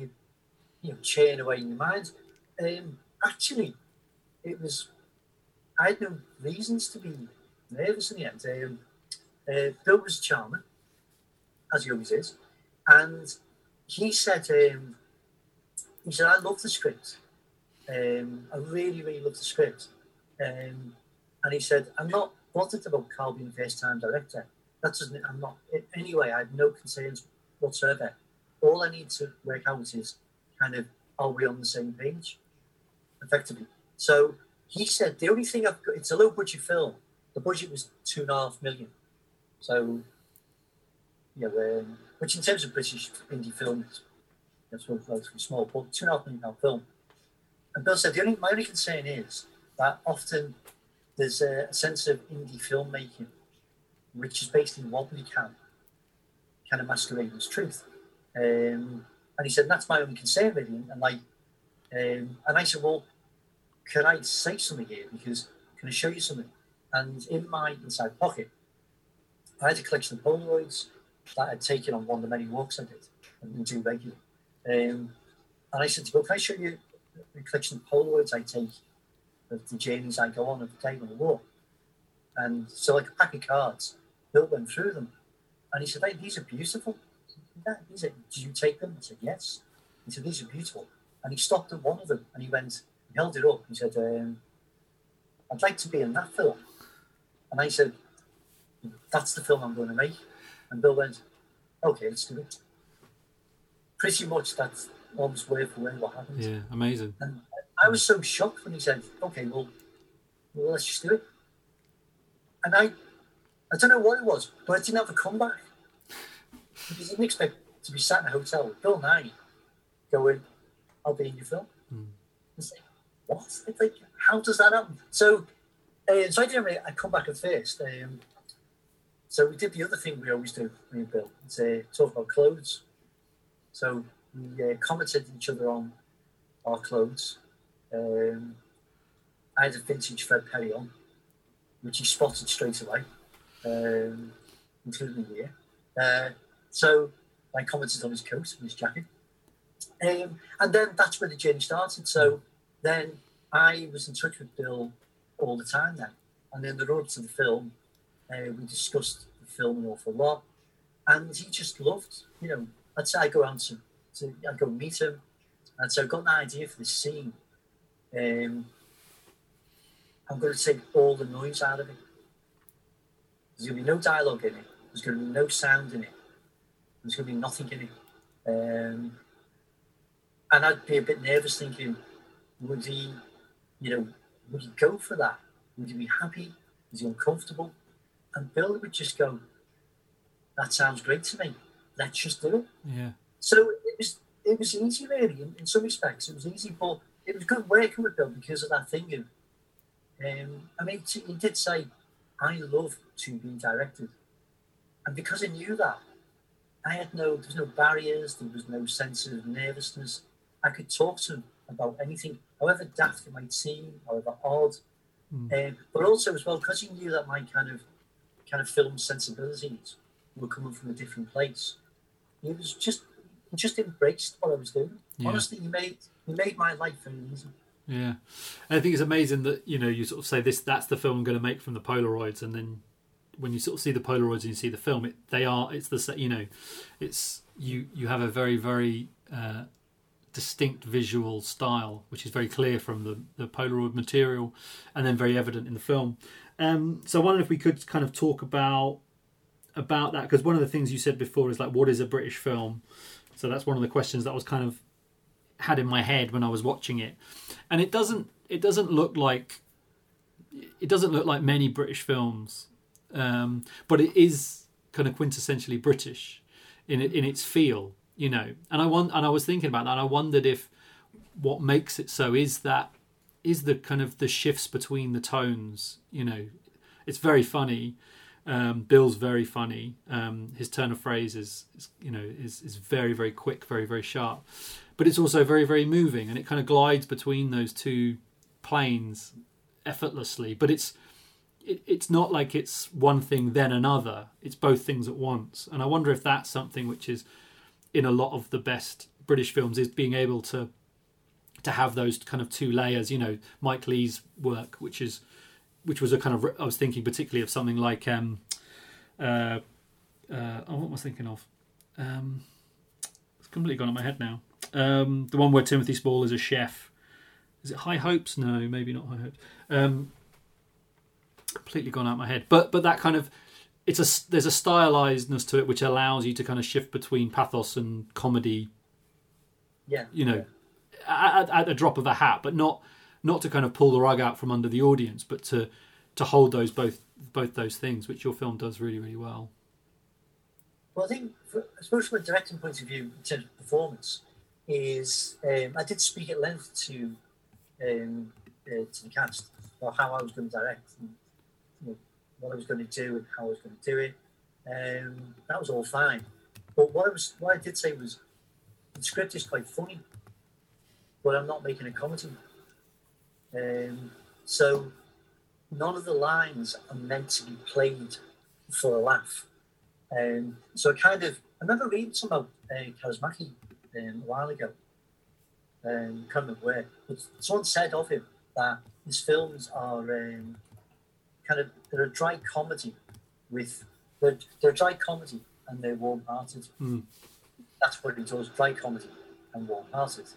you churn away in your mind. Actually, it was. I had no reasons to be nervous in the end. Bill was charming, as he always is, and he said, "I love the script. I really, really love the script." And he said, "I'm not bothered about Carl being first-time director. That doesn't. I'm not. Anyway, I have no concerns whatsoever. All I need to work out is kind of, are we on the same page, effectively?" So he said, "The only thing I've got, it's a low-budget film. The budget was $2.5 million. So, you know, which in terms of British indie films, that's relatively small, but $2.5 million film." And Bill said, "My only concern is that often there's a sense of indie filmmaking, which is based in what we can, kind of masquerading as truth." And he said, "That's my only concern with him." And like, and I said, "Well, can I say something here? Because can I show you something?" And in my inside pocket, I had a collection of Polaroids that I'd taken on one of the many walks I did and do regularly. And I said to Bill, "Can I show you a collection of Polaroids I take of the journeys I go on every day when I walk?" And so, like a pack of cards, Bill went through them. And he said, "Hey, these are beautiful." He said, "Do you take them?" I said, "Yes." He said, "These are beautiful." And he stopped at one of them and he went, he held it up. He said, "I'd like to be in that film." And I said, "That's the film I'm going to make." And Bill went, "Okay, let's do it." Pretty much that's almost word for word what happened. Yeah, amazing. And I was so shocked when he said, "Okay, well let's just do it." And I don't know what it was, but I didn't have a comeback. Because I didn't expect to be sat in a hotel with Bill Nighy going, "I'll be in your film." It's like, what? It's like, how does that happen? So I didn't really come back at first. So we did the other thing we always do, me and Bill. It's talk about clothes. So we commented each other on our clothes. I had a vintage Fred Perry on, which he spotted straight away, including the ear. So I commented on his coat and his jacket. And then that's where the journey started. So then I was in touch with Bill all the time then. And in the road to the film, we discussed the film an awful lot. And he just loved, you know, I'd go out to I'd go meet him. And so I got an idea for this scene. I'm going to take all the noise out of it. There's going to be no dialogue in it. There's going to be no sound in it. There's going to be nothing in it. And I'd be a bit nervous thinking, would he, you know, would he go for that? Would he be happy? Is he uncomfortable? And Bill would just go, that sounds great to me. Let's just do it. Yeah. So it was easy, really. In some respects, it was easy, but it was good working with Bill because of that thing. And, I mean, he did say, I love to be directed. And because I knew that, there was no barriers, there was no sense of nervousness. I could talk to him about anything, however daft it might seem, however odd. But also as well, because he knew that my kind of film sensibilities were coming from a different place, he just embraced what I was doing. Yeah. Honestly, he made my life very easy. Yeah, and I think it's amazing that, you know, you sort of say that's the film I'm going to make from the Polaroids, and then when you sort of see the Polaroids and you see the film, you have a very, very distinct visual style, which is very clear from the Polaroid material, and then very evident in the film. So I wonder if we could kind of talk about that, because one of the things you said before is like, what is a British film? So that's one of the questions that was kind of had in my head when I was watching it, and it doesn't look like many British films, but it is kind of quintessentially British in its feel, you know. And I was thinking about that, and I wondered if what makes it so is the kind of the shifts between the tones, you know. It's very funny. Bill's very funny. His turn of phrase is very, very quick, very, very sharp. But it's also very, very moving, and it kind of glides between those two planes effortlessly. But it's not like it's one thing then another. It's both things at once. And I wonder if that's something which is in a lot of the best British films, is being able to have those kind of two layers. You know, Mike Leigh's work, which was a kind of, I was thinking particularly of something like what was I thinking of? It's completely gone out of my head now. The one where Timothy Spall is a chef. Is it High Hopes? No, maybe not High Hopes. Completely gone out of my head. But that kind of, there's a stylizedness to it which allows you to kind of shift between pathos and comedy. Yeah, you know, yeah. At the drop of a hat, but not to kind of pull the rug out from under the audience, but to hold those both those things, which your film does really, really well. Well, I think, I suppose from a directing point of view, in terms of performance, is I did speak at length to the cast about how I was going to direct, and, you know, what I was going to do and how I was going to do it. That was all fine, but what I did say was, the script is quite funny, but I'm not making a comedy. So none of the lines are meant to be played for a laugh. So I remember reading something about Kaurismäki a while ago, I can't remember where, but someone said of him that his films are they're a dry comedy they're dry comedy and they're warm-hearted. Mm. That's what he does, dry comedy and warm-hearted.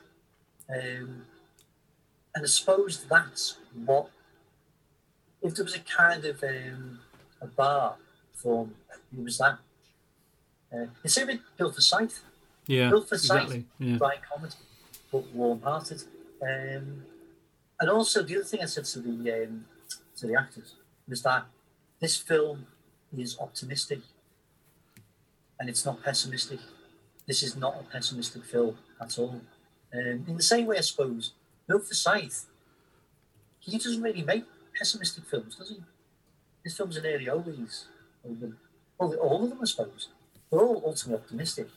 And I suppose that's what, if there was a kind of a bar form, it was that. It's a bit Bill Forsyth. Yeah, Bill Forsyth, exactly. Yeah. Dry comedy, but warm-hearted. And also the other thing I said to the actors was that this film is optimistic and it's not pessimistic. This is not a pessimistic film at all. In the same way, I suppose, Bill Forsyth, he doesn't really make pessimistic films, does he? His films are nearly always, all of them, I suppose, they're all ultimately optimistic.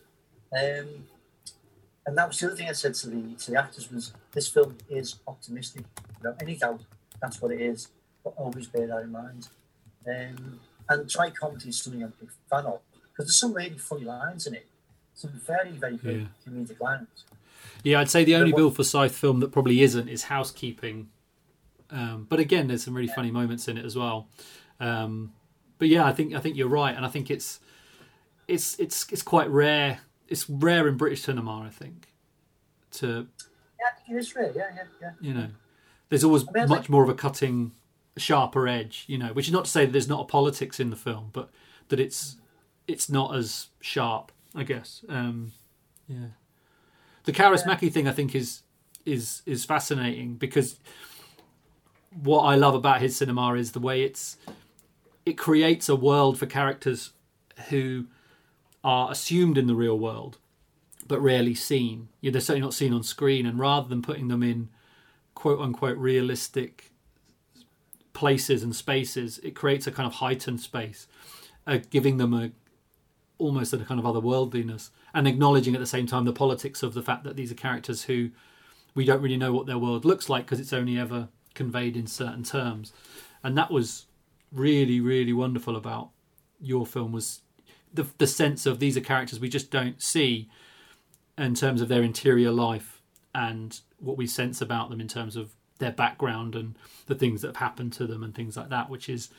And that was the other thing I said to the actors was, this film is optimistic, without any doubt. That's what it is. But always bear that in mind. And dry comedy is something I'm a big fan of, because there's some really funny lines in it. Some very, very good comedic lines. Yeah, I'd say the only Bill Forsyth film that probably isn't is Housekeeping, But again, there's some really funny moments in it as well. But yeah, I think you're right, and I think it's quite rare. It's rare in British cinema, I think. It is rare. Yeah. You know, there's always much more of a cutting, sharper edge. You know, which is not to say that there's not a politics in the film, but that it's not as sharp, I guess. Yeah, the Kaurismäki thing I think is fascinating, because what I love about his cinema is the way it creates a world for characters who are assumed in the real world but rarely seen. Yeah, they're certainly not seen on screen, and rather than putting them in quote unquote realistic places and spaces, it creates a kind of heightened space, giving them almost a kind of otherworldliness, and acknowledging at the same time the politics of the fact that these are characters who we don't really know what their world looks like because it's only ever conveyed in certain terms. And that was really, really wonderful about your film, was the sense of these are characters we just don't see in terms of their interior life and what we sense about them in terms of their background and the things that have happened to them and things like that, which is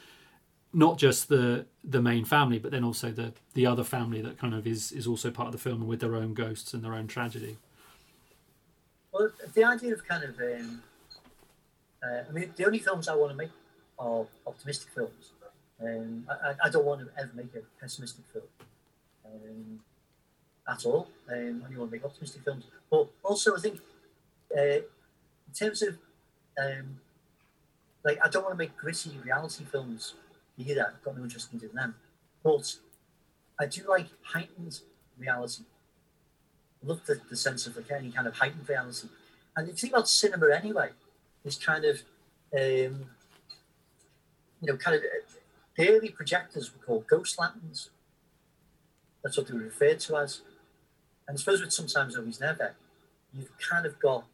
not just the main family, but then also the other family that kind of is also part of the film with their own ghosts and their own tragedy. Well, the idea of kind of... I mean, the only films I want to make are optimistic films. I don't want to ever make a pessimistic film at all. I only want to make optimistic films. But also, I think, in terms of... I don't want to make gritty reality films either. I've got no interest in doing them. But I do like heightened reality. I love the sense of any kind of heightened reality. And the thing about cinema anyway is kind of, the early projectors were called ghost lanterns. That's what they were referred to as. And I suppose with Sometimes Always Never, you've kind of got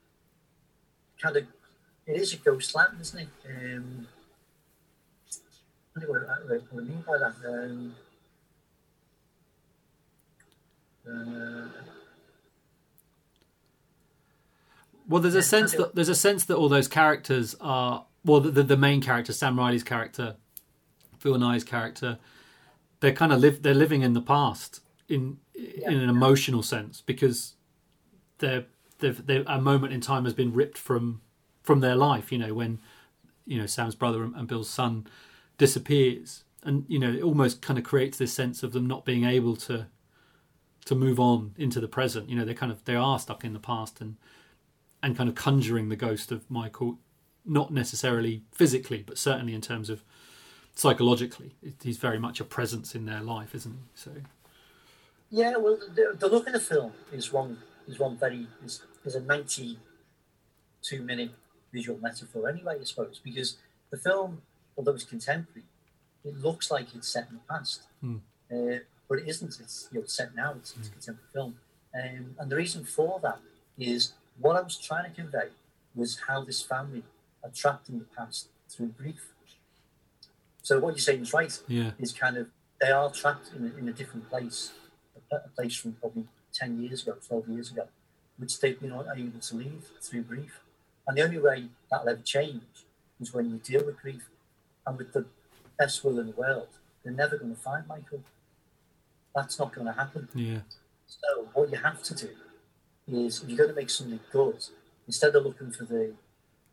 it is a ghost lantern, isn't it? I don't know what I mean by that. Well, there's a sense that all those characters are, well, the main character, Sam Riley's character, Bill Nighy's character, they're living in the past in an emotional sense, because a moment in time has been ripped from their life. You know, when Sam's brother and Bill's son disappears, and it almost kind of creates this sense of them not being able to move on into the present. They are stuck in the past and kind of conjuring the ghost of Michael, not necessarily physically, but certainly in terms of psychologically. He's very much a presence in their life, isn't he? So, yeah, well, the look of the film is a 92-minute visual metaphor anyway, I suppose, because the film, although it's contemporary, it looks like it's set in the past, but it isn't. It's set now. It's a contemporary film, and the reason for that is, what I was trying to convey was how this family are trapped in the past through grief. So what you're saying is right. Yeah. Is kind of, they are trapped in a different place, a place from probably 10 years ago, 12 years ago, which they've been unable to leave through grief. And the only way that'll ever change is when you deal with grief. And with the best will in the world, they're never going to find Michael. That's not going to happen. Yeah. So what you have to do is, if you're going to make something good, instead of looking for the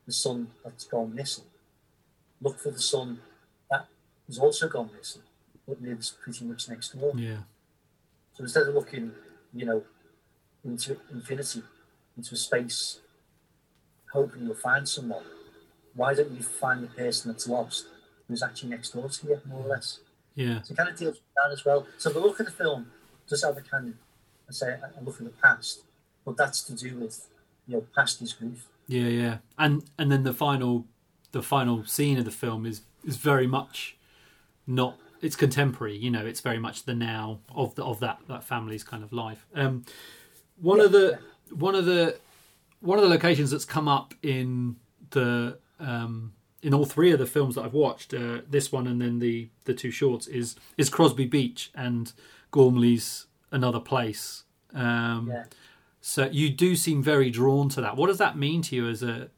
son that's gone missing, look for the son that has also gone missing, but lives pretty much next door. Yeah. So instead of looking, into infinity, into space, hoping you'll find someone, why don't you find the person that's lost, who's actually next door to you, more or less? Yeah. So it kind of deals with that as well. So the look of the film does have a kind of, a look at the past. But that's to do with past is grief. Yeah, yeah, and then the final scene of the film is very much not. It's contemporary, It's very much the now of that family's kind of life. One of the locations that's come up in the in all three of the films that I've watched, this one and then the two shorts, is Crosby Beach and Gormley's Another Place. So you do seem very drawn to that. What does that mean to you as a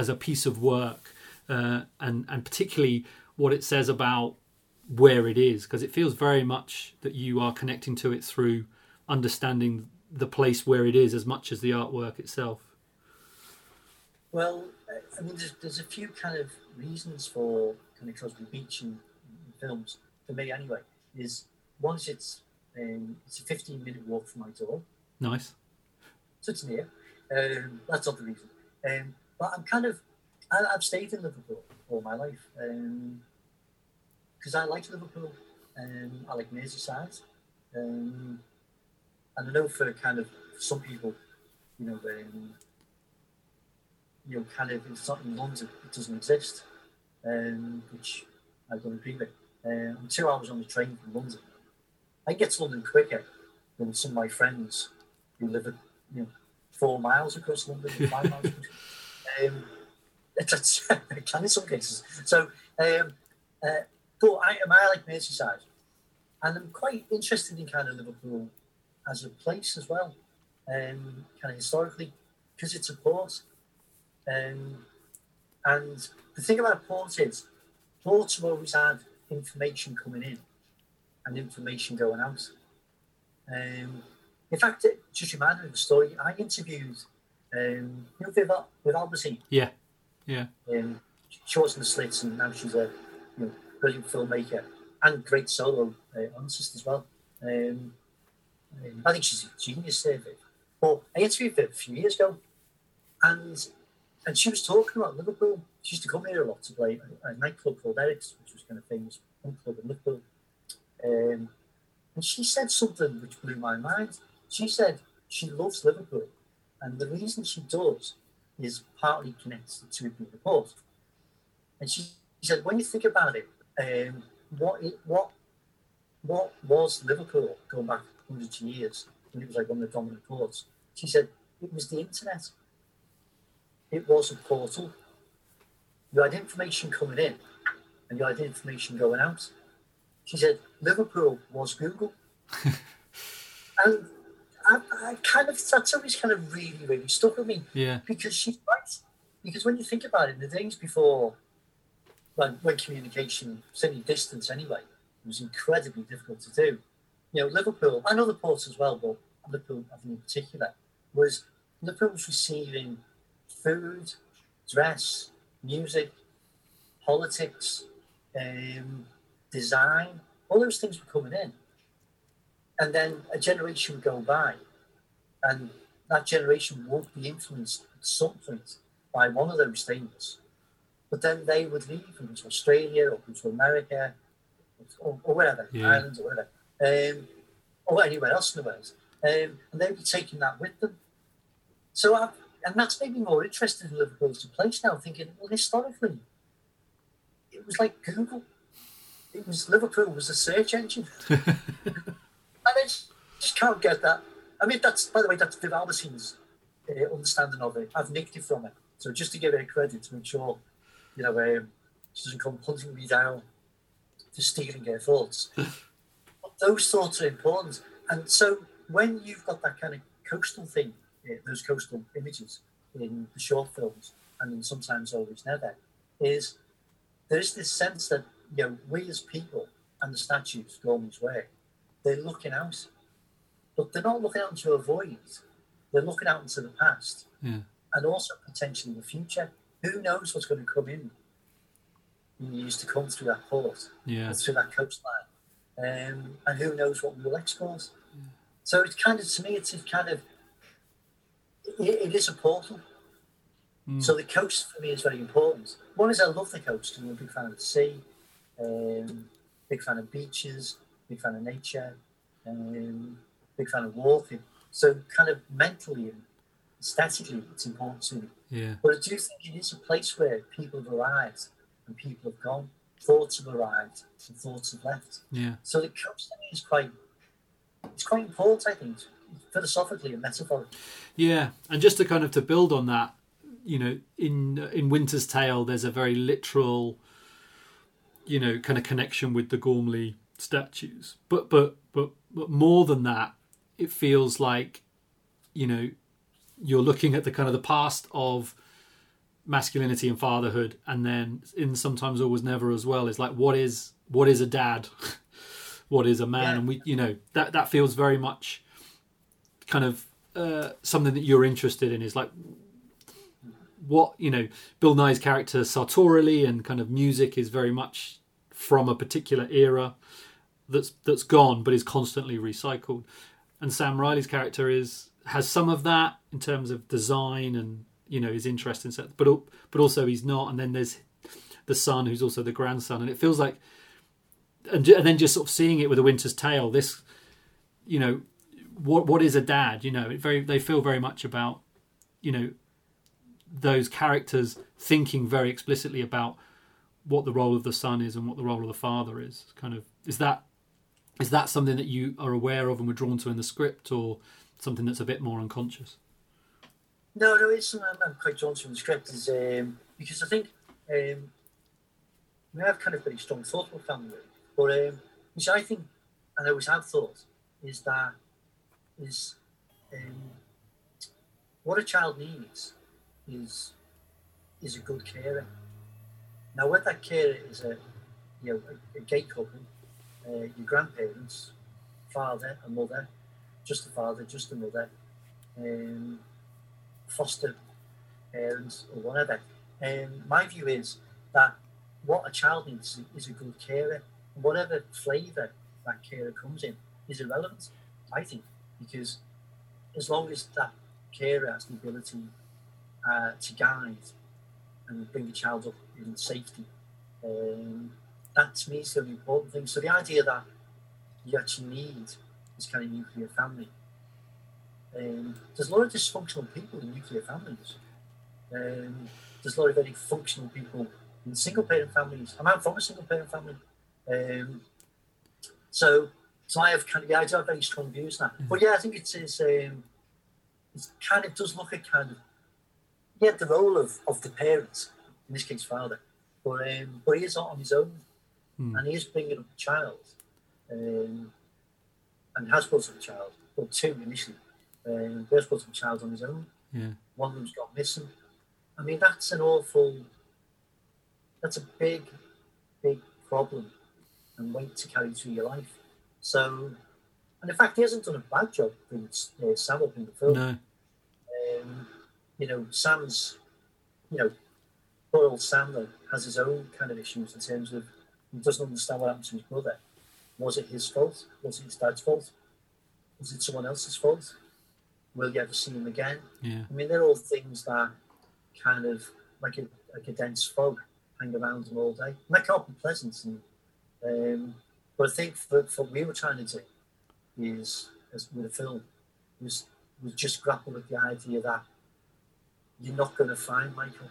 as a piece of work, and particularly what it says about where it is, because it feels very much that you are connecting to it through understanding the place where it is as much as the artwork itself. Well, I mean, there's a few kind of reasons for kind of Crosby Beach and films, for me anyway, is once it's a 15-minute walk from my door. Nice. So it's near. That's not the reason. But I'm kind of... I've stayed in Liverpool all my life because I like Liverpool. I like Merseyside. And I know for kind of some people, kind of, it's not in London, it doesn't exist, which I don't agree with. I'm 2 hours on the train from London. I get to London quicker than some of my friends who live at 4 miles across London and 5 miles across London. That's can in some cases. So, but I like Merseyside, and I'm quite interested in kind of Liverpool as a place as well, kind of historically, because it's a port. And the thing about ports is, ports have always had information coming in and information going out. In fact, it just reminded me of a story. I interviewed Vivian Albertine. Yeah, yeah. She was in The Slits, and now she's a brilliant filmmaker and great solo artist as well. I think she's a genius, Viv. But I interviewed her a few years ago, and she was talking about Liverpool. She used to come here a lot to play a nightclub called Eric's, which was kind of famous club in Liverpool. And she said something which blew my mind. She said she loves Liverpool, and the reason she does is partly connected to it being the port. And she said, when you think about it, what was Liverpool going back hundreds of years when it was like one of the dominant ports? She said it was the internet. It was a portal. You had information coming in and you had information going out. She said Liverpool was Google. And I kind of, that's always kind of really, really stuck with me. Yeah. Because she's right. Because when you think about it, the days before, when communication, certainly distance anyway, it was incredibly difficult to do. Liverpool, and other ports as well, but Liverpool, I think in particular, Liverpool was receiving food, dress, music, politics, design, all those things were coming in. And then a generation would go by, and that generation would be influenced at some point by one of those things. But then they would leave and go to Australia or go to America or wherever, Ireland or wherever, or anywhere else in the world. And they would be taking that with them. So and that's made me more interested in Liverpool as a place now, thinking, well, historically, it was like Google. Liverpool was a search engine. And I just can't get that. I mean, that's Viv Albertine's understanding of it. I've nicked it from her. So just to give her credit, to make sure, she doesn't come hunting me down for stealing her thoughts. But those thoughts are important. And so when you've got that kind of coastal thing, those coastal images in the short films and in Sometimes Always Never, there's this sense that we as people and the statues going this way, they're looking out, but they're not looking out into a void, they're looking out into the past, and also potentially the future. Who knows what's going to come in years to come through that port, through that coastline, and who knows what we will export. So it's kind of, to me, it's kind of, it is a portal. So the coast for me is very important. One is I love the coast, and I'm a big fan of the sea, big fan of beaches, big fan of nature, big fan of walking. So kind of mentally and aesthetically, it's important to me. Yeah. But I do think it is a place where people have arrived and people have gone. Thoughts have arrived and thoughts have left. Yeah. So the coast for me is quite important, I think, philosophically and metaphorically. Yeah, and just to build on that, in Winter's Tale, there's a very literal, connection with the Gormley statues. But more than that, it feels like, you're looking at the past of masculinity and fatherhood, and then in Sometimes Always Never as well, is like, what is a dad? What is a man? Yeah. And we, you know, that feels very much kind of something that you're interested in, is like, what, you know, Bill Nighy's character sartorially and kind of music is very much from a particular era that's gone but is constantly recycled. And Sam Riley's character has some of that in terms of design and, you know, his interest in set, but also he's not. And then there's the son who's also the grandson, and it feels like, and then just sort of seeing it with A Winter's Tale, this, you know, what is a dad? You know, they feel very much about, you know, those characters thinking very explicitly about what the role of the son is and what the role of the father is. Kind of, is that something that you are aware of and were drawn to in the script, or something that's a bit more unconscious? No, it's something I'm quite drawn to in the script, is because I think we have kind of very strong thoughts about family, but which I think, and I always have thought, is what a child needs is a good carer. Now, whether that carer is a gay couple, your grandparents, father and mother, just the father, just the mother, foster parents or whatever. My view is that what a child needs is a good carer. And whatever flavour that carer comes in is irrelevant, I think, because as long as that carer has the ability to guide and bring the child up in safety, that to me is the important thing. So the idea that you actually need this kind of nuclear family. There's a lot of dysfunctional people in nuclear families. There's a lot of very functional people in single-parent families. I'm from a single-parent family. So I have I do have very strong views now. But yeah, I think it does look at the role of the parents, in this case father, but he is not on his own, and he is bringing up a child, and has brought up a child, or two initially. There's brought up a child on his own. Yeah. One of them's got missing. I mean, that's a big, big problem and weight to carry through your life. So, and in fact, he hasn't done a bad job bringing Sam up in the film. No. You know, Sam's, you know, poor old Sam though, has his own kind of issues in terms of he doesn't understand what happened to his brother. Was it his fault? Was it his dad's fault? Was it someone else's fault? Will you ever see him again? Yeah. I mean, they're all things that kind of, like a dense fog, hang around him all day. And that can't be pleasant. And, but I think what we were trying to do is with the film, was just grapple with the idea that you're not going to find Michael.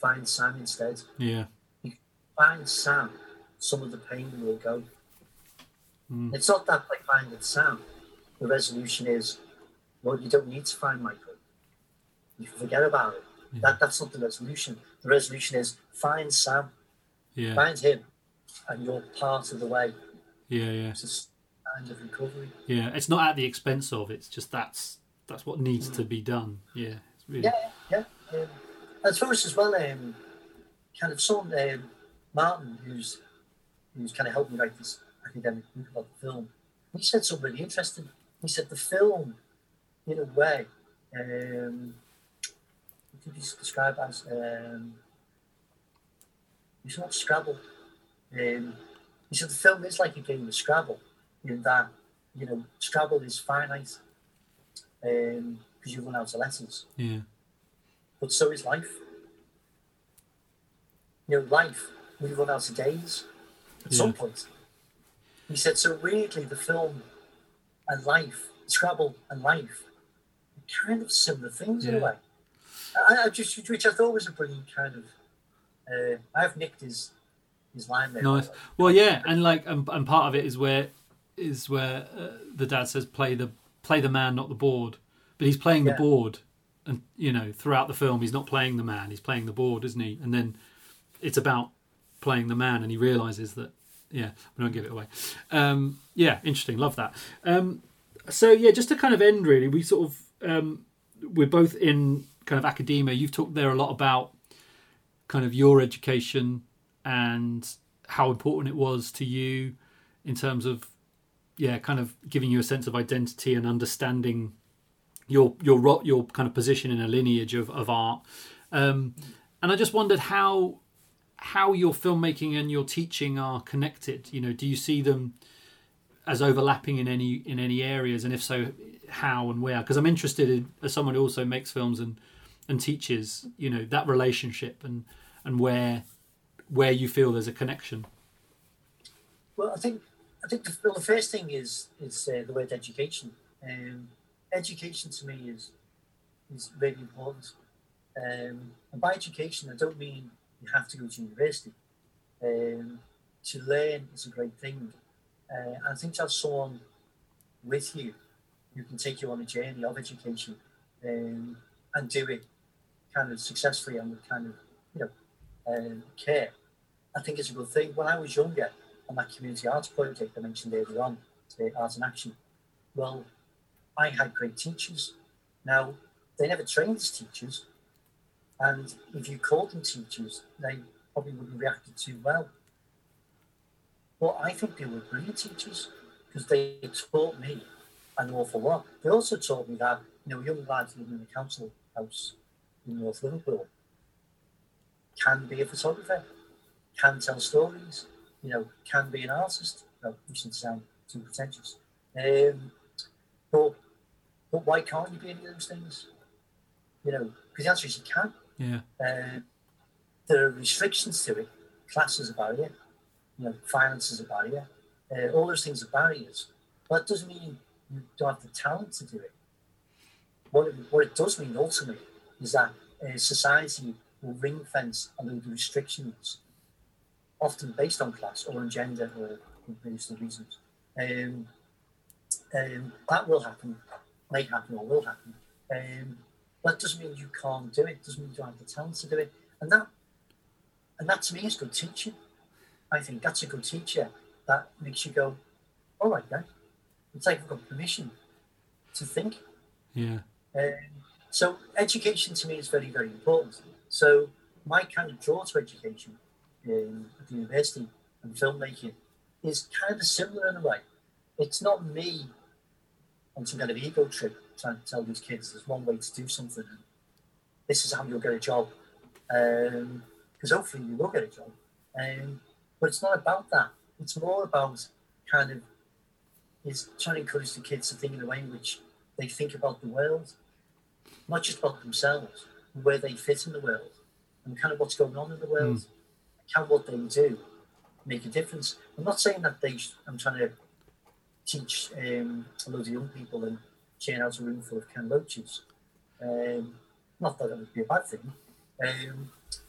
Find Sam instead. Yeah. You find Sam, some of the pain will go. It's not that like finding Sam, the resolution is, well, you don't need to find Michael. You forget about it. Yeah. That's not the resolution. The resolution is find Sam, find him, and you're part of the way. Yeah. It's just kind of recovery. Yeah, it's not at the expense of. It's just that's what needs to be done. Yeah, it's really... Yeah. As far as well, kind of someone, Martin, who's kind of helped me write this academic book about the film. He said something really interesting. He said the film, in a way, what could you describe as? It's not Scrabble. He said the film is like a game of Scrabble, in that, you know, Scrabble is finite because you run out of letters. Yeah. But so is life. You know, life, we run out of days at some point. He said, so weirdly, the film and life, Scrabble and life, kind of similar things in a way. Which I thought was a brilliant kind of. I've nicked his line there. Nice. Well, yeah, and and part of it is where the dad says, "Play the man, not the board," but he's playing the board, and you know, throughout the film, he's not playing the man; he's playing the board, isn't he? And then it's about playing the man, and he realizes that. Yeah, we don't give it away. Yeah, interesting. Love that. So yeah, just to kind of end, really, we sort of we're both in kind of academia. You've talked there a lot about kind of your education and how important it was to you in terms of, yeah, kind of giving you a sense of identity and understanding your kind of position in a lineage of art. And I just wondered how your filmmaking and your teaching are connected. You know, do you see them as overlapping in any areas? And if so, how and where? Because I'm interested in, as someone who also makes films and teaches, you know, that relationship and where you feel there's a connection. Well, I think the first thing is the word education. Education to me is really important. And by education, I don't mean you have to go to university. To learn is a great thing. I think to have someone with you who can take you on a journey of education and do it kind of successfully and with kind of, you know, care, I think it's a good thing. When I was younger, on that community arts project I mentioned earlier on, Art in Action, well, I had great teachers. Now, they never trained as teachers, and if you called them teachers, they probably wouldn't have reacted too well. But I think they were brilliant teachers because they taught me an awful lot. They also taught me that, you know, young lads living in a council house in North Liverpool can be a photographer, can tell stories, you know, can be an artist. Well, you shouldn't sound too pretentious. But why can't you be any of those things? You know, because the answer is you can. Yeah. There are restrictions to it. Class is a barrier. You know, finance is a barrier. All those things are barriers. But it doesn't mean you don't have the talent to do it. What it does mean ultimately is that society will ring fence and there will be restrictions, often based on class or on gender or various reasons. That will happen, may happen, or will happen. That doesn't mean you can't do it. Doesn't mean you don't have the talent to do it. And that to me is good teaching. I think that's a good teacher that makes you go, all right, then. It's like I've got permission to think. Yeah. So education to me is very, very important. So my kind of draw to education at the university and filmmaking is kind of similar in a way. It's not me on some kind of ego trip trying to tell these kids there's one way to do something. This is how you'll get a job. Because hopefully you will get a job. But it's not about that. It's more about kind of is trying to encourage the kids to think in a way in which they think about the world, not just about themselves, where they fit in the world, and kind of what's going on in the world. Can what they do make a difference? I'm not saying that I'm trying to teach a load of young people and chain out a room full of can roaches. Not that it would be a bad thing,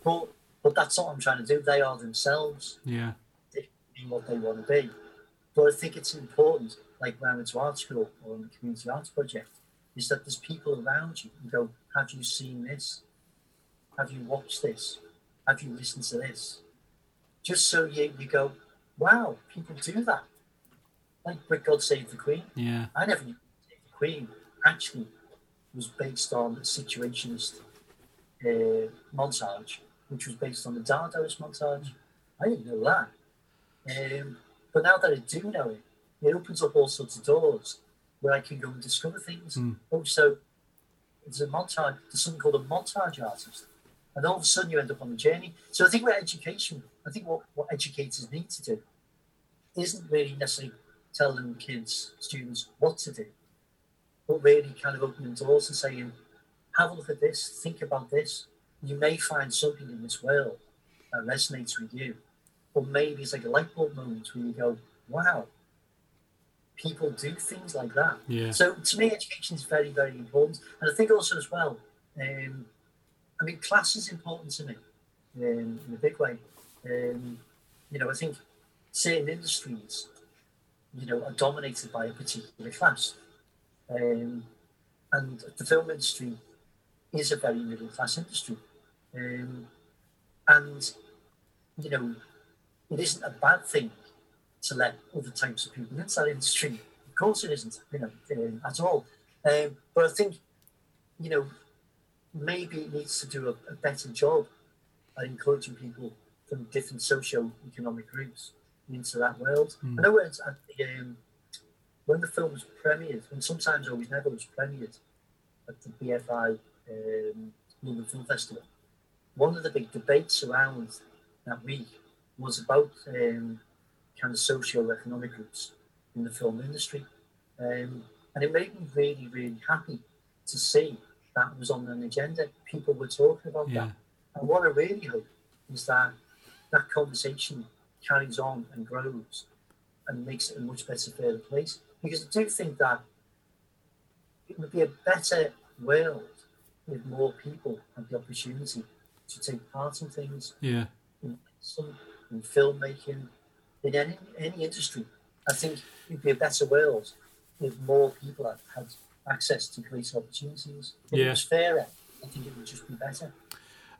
but that's not what I'm trying to do. They are themselves. Yeah, they can be what they want to be. But I think it's important, like when I went to art school or in the community arts project, is that there's people around you who go, have you seen this? Have you watched this? Have you listened to this? Just so you go, wow, people do that. Like with God Save the Queen. Yeah. I never knew God Save the Queen actually was based on a situationist montage, which was based on the Dadaism montage. I didn't know that. But now that I do know it, it opens up all sorts of doors where I can go and discover things. Also, it's a montage, there's something called a montage artist. And all of a sudden you end up on a journey. So I think with education, I think what educators need to do isn't really necessarily telling kids, students what to do, but really kind of opening doors and saying, have a look at this, think about this. You may find something in this world that resonates with you. Or maybe it's like a light bulb moment where you go, wow, people do things like that. Yeah. So to me, education is very, very important. And I think also as well, I mean, class is important to me in a big way. You know, I think certain industries, you know, are dominated by a particular class. And the film industry is a very middle-class industry. And, you know, it isn't a bad thing to let other types of people into that industry. Of course it isn't, you know, at all. But I think, you know, maybe it needs to do a better job encouraging people from different socio-economic groups into that world. Mm. I know it's, when the film was premiered, and Sometimes Always Never was premiered at the BFI London Film Festival, one of the big debates around that week was about kind of socio-economic groups in the film industry. And it made me really, really happy to see that was on an agenda. People were talking about that. And what I really hope is that that conversation carries on and grows and makes it a much better, fairer place. Because I do think that it would be a better world if more people had the opportunity to take part in things, in filmmaking, in any industry. I think it would be a better world if more people had access to greater opportunities. If it was fairer, I think it would just be better.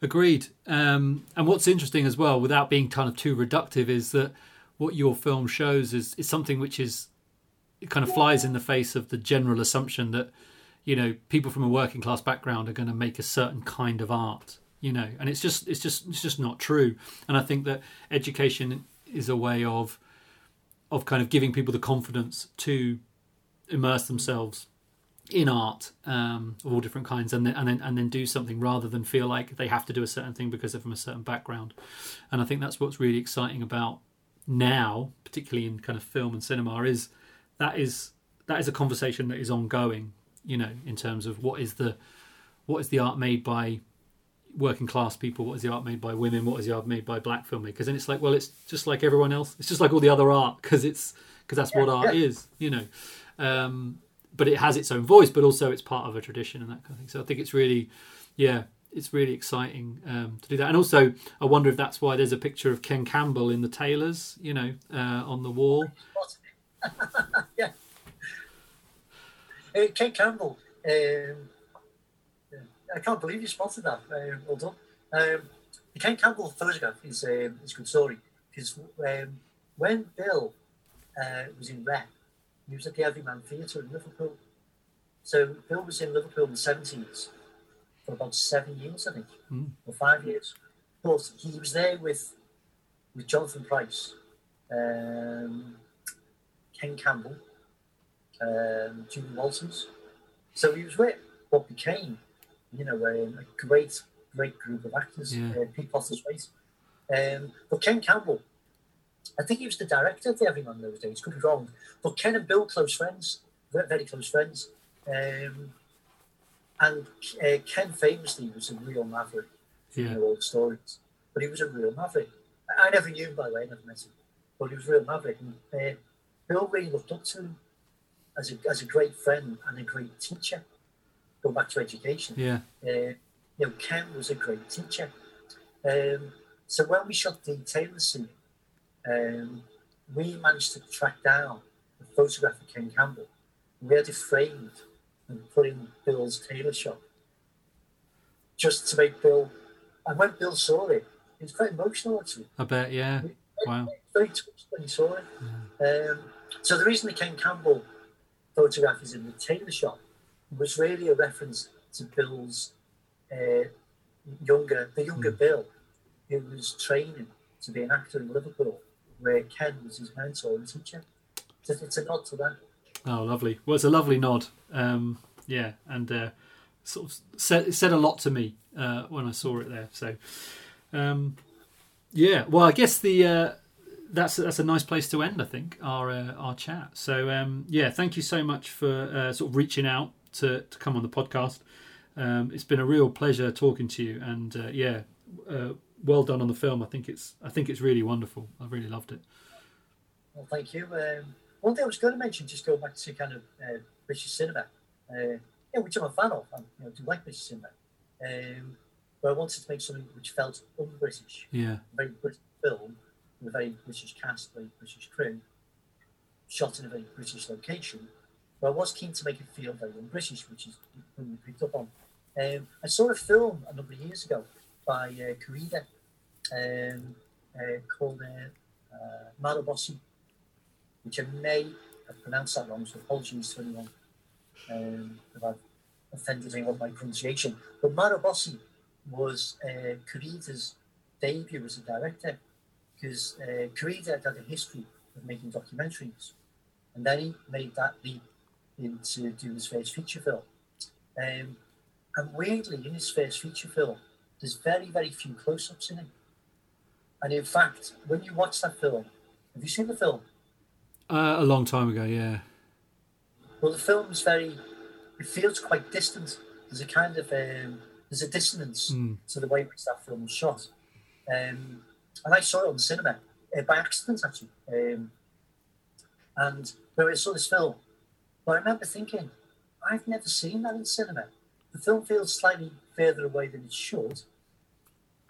Agreed. And what's interesting as well, without being kind of too reductive, is that what your film shows is something which is, it kind of flies in the face of the general assumption that, you know, people from a working class background are going to make a certain kind of art, you know, and it's just not true. And I think that education is a way of kind of giving people the confidence to immerse themselves in art of all different kinds, and then do something rather than feel like they have to do a certain thing because they're from a certain background. And I think that's what's really exciting about now, particularly in kind of film and cinema, is that is a conversation that is ongoing, you know, in terms of what is the art made by working class people, what is the art made by women, what is the art made by black filmmakers. And it's like, well, it's just like everyone else, it's just like all the other art, because that's what art is, you know. But it has its own voice, but also it's part of a tradition and that kind of thing. So I think it's really, it's really exciting to do that. And also, I wonder if that's why there's a picture of Ken Campbell in The Tailors, you know, on the wall. Ken Campbell, I can't believe you spotted that. Well done. The Ken Campbell photograph is a good story, because when Bill was in rep, he was at the Everyman Theatre in Liverpool. So Bill was in Liverpool in the 70s for about 7 years, I think, or 5 years. But he was there with Jonathan Price, Ken Campbell, Julie Walters. So he was with what became, you know, a great group of actors, Pete Potter's race. But Ken Campbell, I think he was the director of the Everyman those days, could be wrong. But Ken and Bill, close friends, very close friends. And Ken famously was a real maverick, you know, old stories. But he was a real maverick. I never knew him, by the way, I never met him. But he was a real maverick. And Bill really looked up to him as a great friend and a great teacher. Going back to education. Yeah. You know, Ken was a great teacher. So when we shot the Taylor scene, we managed to track down the photograph of Ken Campbell. We had it framed and put in Bill's tailor shop just to make Bill. And when Bill saw it, he was quite emotional, actually. I bet, yeah. Wow. Very touched when he saw it. Yeah. So the reason the Ken Campbell photograph is in the tailor shop was really a reference to Bill's younger Bill, who was training to be an actor in Liverpool, where Ken was his mentor and teacher. It's a nod to that. Oh, lovely. Well, it's a lovely nod. Sort of said a lot to me when I saw it there. So, Well, I guess that's a nice place to end, I think, our chat. So, thank you so much for sort of reaching out to come on the podcast. It's been a real pleasure talking to you, and well done on the film. I think it's really wonderful. I really loved it. Well, thank you. One thing I was going to mention, just going back to kind of British cinema, which I'm a fan of, and you know, I do like British cinema, but I wanted to make something which felt un-British. Yeah. A very British film, with a very British cast, a very British crew, shot in a very British location, but I was keen to make it feel very un-British, which is what we picked up on. I saw a film a number of years ago by Corrida, called Marabossi, which I may have pronounced that wrong, so apologies to anyone if I've offended anyone by pronunciation. But Marabossi was Corrida's debut as a director, because Carida had a history of making documentaries, and then he made that leap into doing his first feature film. And weirdly, in his first feature film, there's very, very few close-ups in it. And in fact, when you watch that film, have you seen the film? A long time ago, yeah. Well, the film is it feels quite distant. There's a kind of, there's a dissonance to the way in which that film was shot. And I saw it on the cinema by accident, actually. And when I saw this film, well, I remember thinking, I've never seen that in cinema. The film feels slightly further away than it should.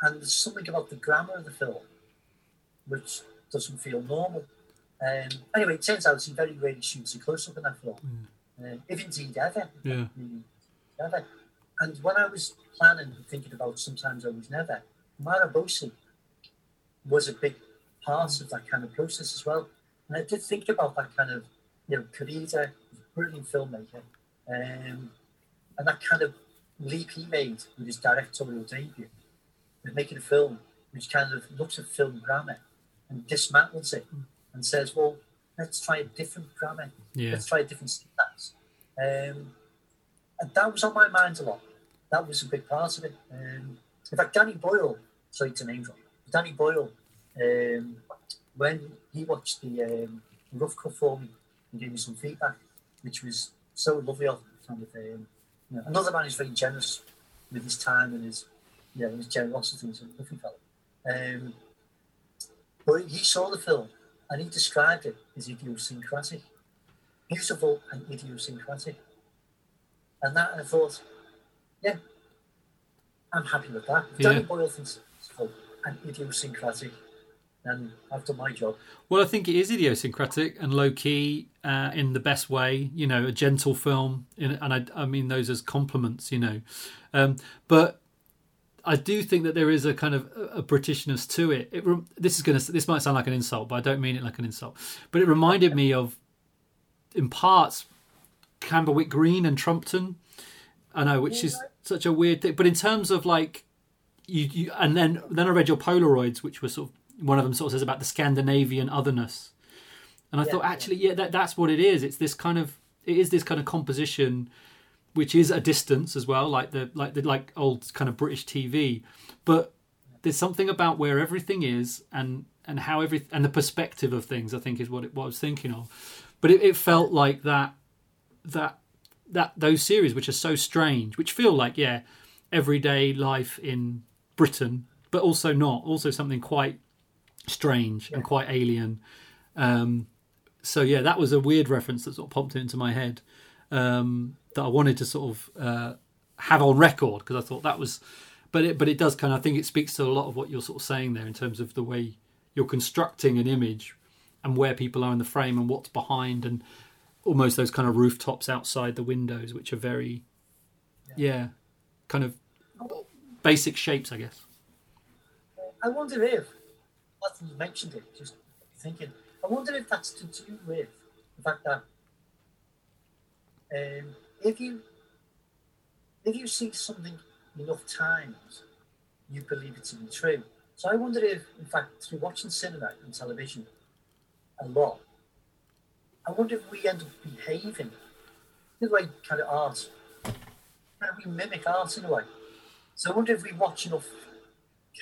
And there's something about the grammar of the film which doesn't feel normal. Anyway, it turns out he very rarely shoots a close-up in that film, if indeed ever. Yeah. Ever. And when I was planning and thinking about Sometimes Always Never, Marabosi was a big part of that kind of process as well. And I did think about that kind of, you know, Carida, brilliant filmmaker, and that kind of leap he made with his directorial debut, with making a film which kind of looks at film grammar and dismantles it and says, well, let's try a different grammar, let's try a different stance. And that was on my mind a lot. That was a big part of it. In fact, Danny Boyle, sorry to name drop, Danny Boyle, when he watched the rough cut for me and gave me some feedback, which was so lovely of him. You know, another man who's very generous with his time and his generosity. He's a lovely fellow. But he saw the film and he described it as idiosyncratic, beautiful and idiosyncratic. And that, I thought, yeah, I'm happy with that. Yeah. Danny Boyle thinks it's beautiful and idiosyncratic, and I've done my job. Well, I think it is idiosyncratic and low-key in the best way, you know, a gentle film, and I mean those as compliments, you know. But I do think that there is a kind of a Britishness to it. This might sound like an insult, but I don't mean it like an insult. But it reminded me of, in parts, Camberwick Green and Trumpton, I know, which is such a weird thing. But in terms of like, you and then I read your Polaroids, which were sort of, one of them sort of says about the Scandinavian otherness, and I thought actually, that's what it is. It's this kind of, it is this kind of composition, which is a distance as well, like old kind of British TV. But there's something about where everything is and how everything and the perspective of things, I think, is what I was thinking of. But it felt like that those series which are so strange, which feel like everyday life in Britain, but also not, also something quite strange and quite alien. So that was a weird reference that sort of popped into my head, that I wanted to sort of have on record, because I thought that was, but it does kind of, I think it speaks to a lot of what you're sort of saying there in terms of the way you're constructing an image and where people are in the frame and what's behind, and almost those kind of rooftops outside the windows, which are very kind of basic shapes, I guess. I wonder if, you mentioned it, just thinking, I wonder if that's to do with the fact that if you see something enough times, you believe it to be true. So I wonder if, in fact, through watching cinema and television a lot, I wonder if we end up behaving the way kind of art, kind of we mimic art in a way. So I wonder if we watch enough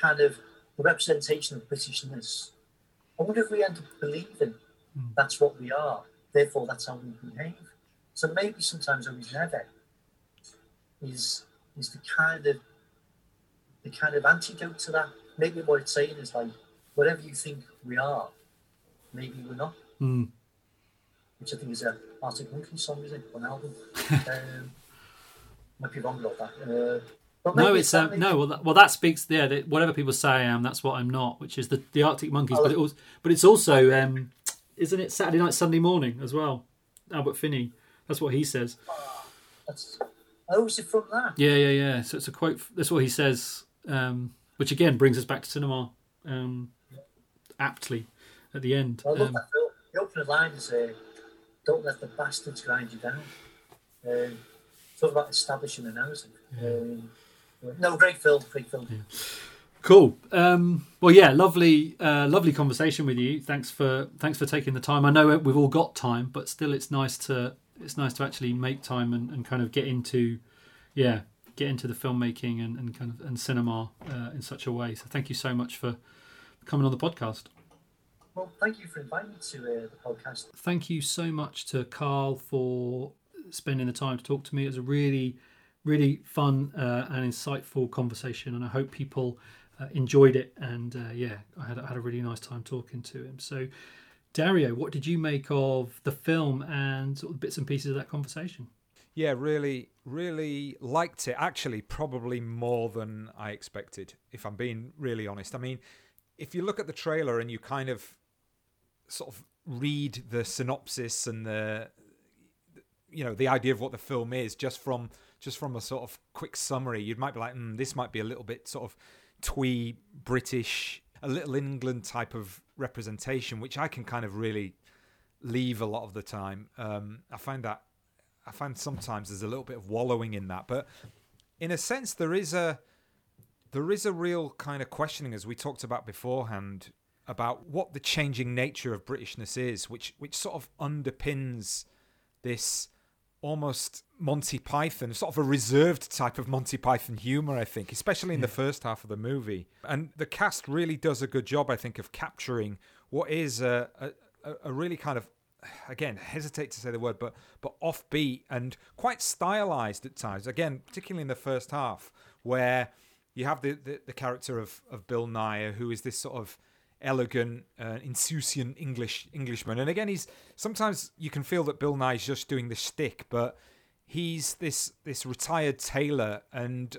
kind of the representation of Britishness, I wonder if we end up believing that's what we are, therefore that's how we behave. So maybe Sometimes Always Never is the kind of antidote to that. Maybe what it's saying is like, whatever you think we are, maybe we're not. Which I think is a Arctic Monkeys song, isn't it? One album. Might be wrong about that. No, it's no. Well, that speaks. Yeah, that whatever people say I am, that's what I'm not, which is the Arctic Monkeys. But it's also, isn't it Saturday Night, Sunday Morning as well? Albert Finney. That's what he says. Is it from that? Yeah. So it's a quote. That's what he says, which again brings us back to cinema aptly at the end. Well, I love that film. The opening line is, "Don't let the bastards grind you down." Talk about establishing an housing. Great film. Cool. Well, yeah, lovely conversation with you. Thanks for taking the time. I know we've all got time, but still, it's nice to actually make time and kind of get into the filmmaking and cinema in such a way. So thank you so much for coming on the podcast. Well, thank you for inviting me to the podcast. Thank you so much to Carl for spending the time to talk to me. It was a really, really fun and insightful conversation, and I hope people enjoyed it. And I had a really nice time talking to him. So, Dario, what did you make of the film and sort of bits and pieces of that conversation? Yeah, really, really liked it. Actually, probably more than I expected, if I'm being really honest. I mean, if you look at the trailer and you kind of sort of read the synopsis and the idea of what the film is, just from a sort of quick summary, you might be like, this might be a little bit sort of twee British, a little England type of representation, which I can kind of really leave a lot of the time. I find sometimes there's a little bit of wallowing in that, but in a sense there is a real kind of questioning, as we talked about beforehand, about what the changing nature of Britishness is, which sort of underpins this almost Monty Python, sort of a reserved type of Monty Python humor, I think, especially in the first half of the movie. And the cast really does a good job, I think, of capturing what is a really kind of, again, hesitate to say the word, but offbeat and quite stylized at times. Again, particularly in the first half, where you have the character of Bill Nighy, who is this sort of elegant, insouciant Englishman. And again, sometimes you can feel that Bill Nighy's just doing the shtick, but he's this retired tailor, and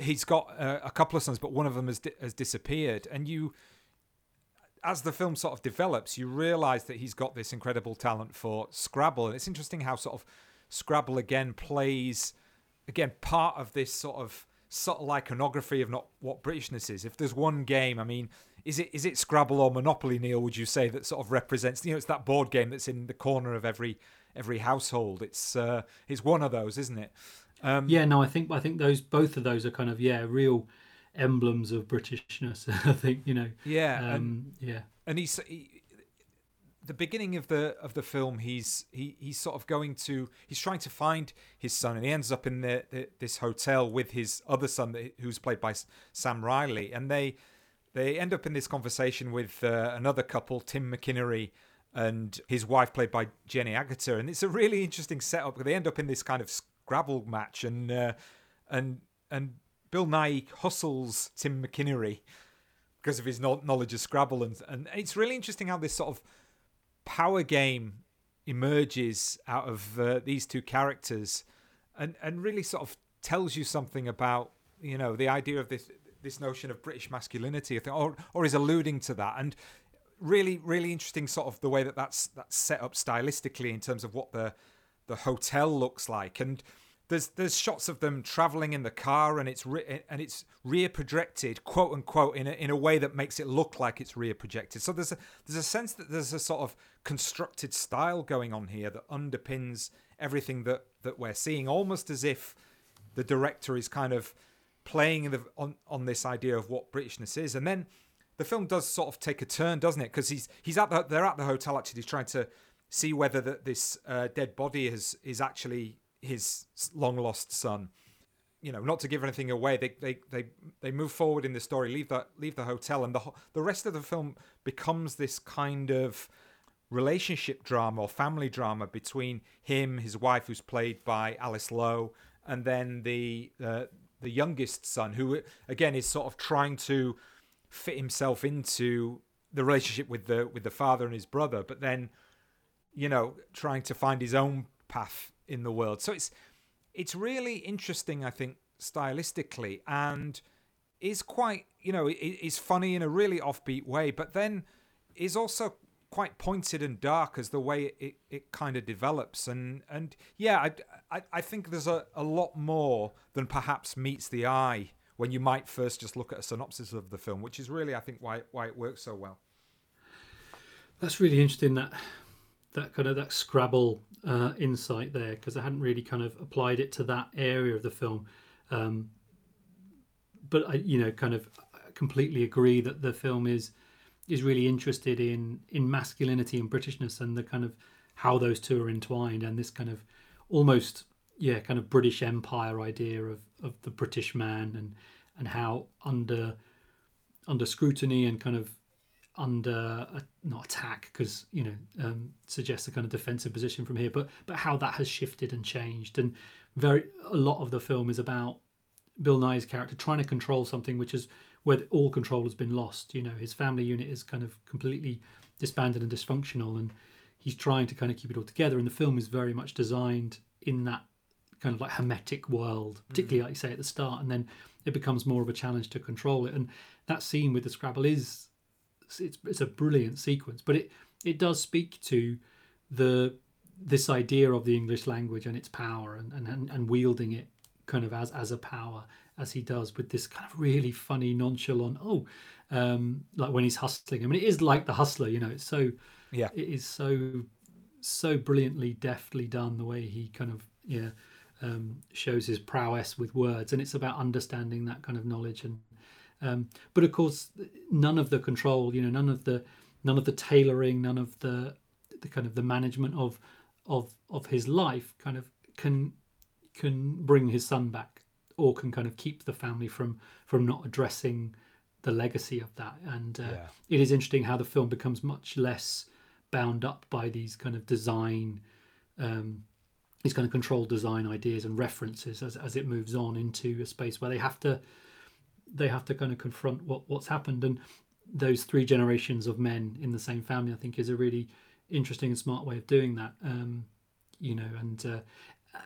he's got a couple of sons, but one of them has disappeared, and you. As the film sort of develops, you realise that he's got this incredible talent for Scrabble. And it's interesting how sort of Scrabble again plays, again, part of this sort of subtle iconography of not what Britishness is. If there's one game, I mean, is it Scrabble or Monopoly, Neil, would you say, that sort of represents, it's that board game that's in the corner of every household. It's one of those, isn't it? I think both of those are kind of, real emblems of Britishness, I think, and he the beginning of the film, he's sort of he's trying to find his son, and he ends up in this hotel with his other son, who's played by Sam Riley, and they end up in this conversation with another couple, Tim McInerny and his wife, played by Jenny Agutter, and it's a really interesting setup. They end up in this kind of Scrabble match, and Bill Nighy hustles Tim McInerny because of his knowledge of Scrabble. And it's really interesting how this sort of power game emerges out of these two characters and really sort of tells you something about, the idea of this notion of British masculinity, I think, or is alluding to that. And really, really interesting sort of the way that's set up stylistically in terms of what the hotel looks like. And There's shots of them traveling in the car, and it's rear projected, quote unquote, in a way that makes it look like it's rear projected. So there's a sense that there's a sort of constructed style going on here that underpins everything that we're seeing, almost as if the director is kind of playing on this idea of what Britishness is. And then the film does sort of take a turn, doesn't it? Because they're at the hotel actually trying to see whether this dead body is actually his long lost son. Not to give anything away, they move forward in the story, leave the hotel, and the rest of the film becomes this kind of relationship drama or family drama between him, his wife, who's played by Alice Lowe, and then the youngest son, who again is sort of trying to fit himself into the relationship with the father and his brother, but then trying to find his own path in the world. So it's really interesting, I think, stylistically, and is quite, is funny in a really offbeat way, but then is also quite pointed and dark as the way it kind of develops. And I think there's a lot more than perhaps meets the eye when you might first just look at a synopsis of the film, which is really, I think, why it works so well. That's really interesting, that kind of that Scrabble insight there, because I hadn't really kind of applied it to that area of the film. but I, you know, kind of completely agree that the film is really interested in masculinity and Britishness and the kind of how those two are entwined, and this kind of almost kind of British Empire idea of the British man and how under scrutiny and kind of under not attack, because you know suggests a kind of defensive position from here, but how that has shifted and changed. And a lot of the film is about Bill Nighy's character trying to control something which is where all control has been lost. You know, his family unit is kind of completely disbanded and dysfunctional, and he's trying to kind of keep it all together. And the film is very much designed in that kind of like hermetic world, particularly like you say at the start, and then it becomes more of a challenge to control it. And that scene with the Scrabble is it's a brilliant sequence, but it does speak to this idea of the English language and its power and wielding it kind of as a power, as he does with this kind of really funny nonchalant like when he's hustling. I mean, it is like The Hustler, you know. It's so it is so brilliantly deftly done, the way he kind of shows his prowess with words, and it's about understanding that kind of knowledge. And but of course, none of the control, you know, none of the tailoring, none of the kind of the management of his life kind of can bring his son back, or can kind of keep the family from not addressing the legacy of that. And it is interesting how the film becomes much less bound up by these kind of design, these kind of controlled design ideas and references as it moves on into a space where they have to kind of confront what's happened. And those three generations of men in the same family, I think, is a really interesting and smart way of doing that. You know,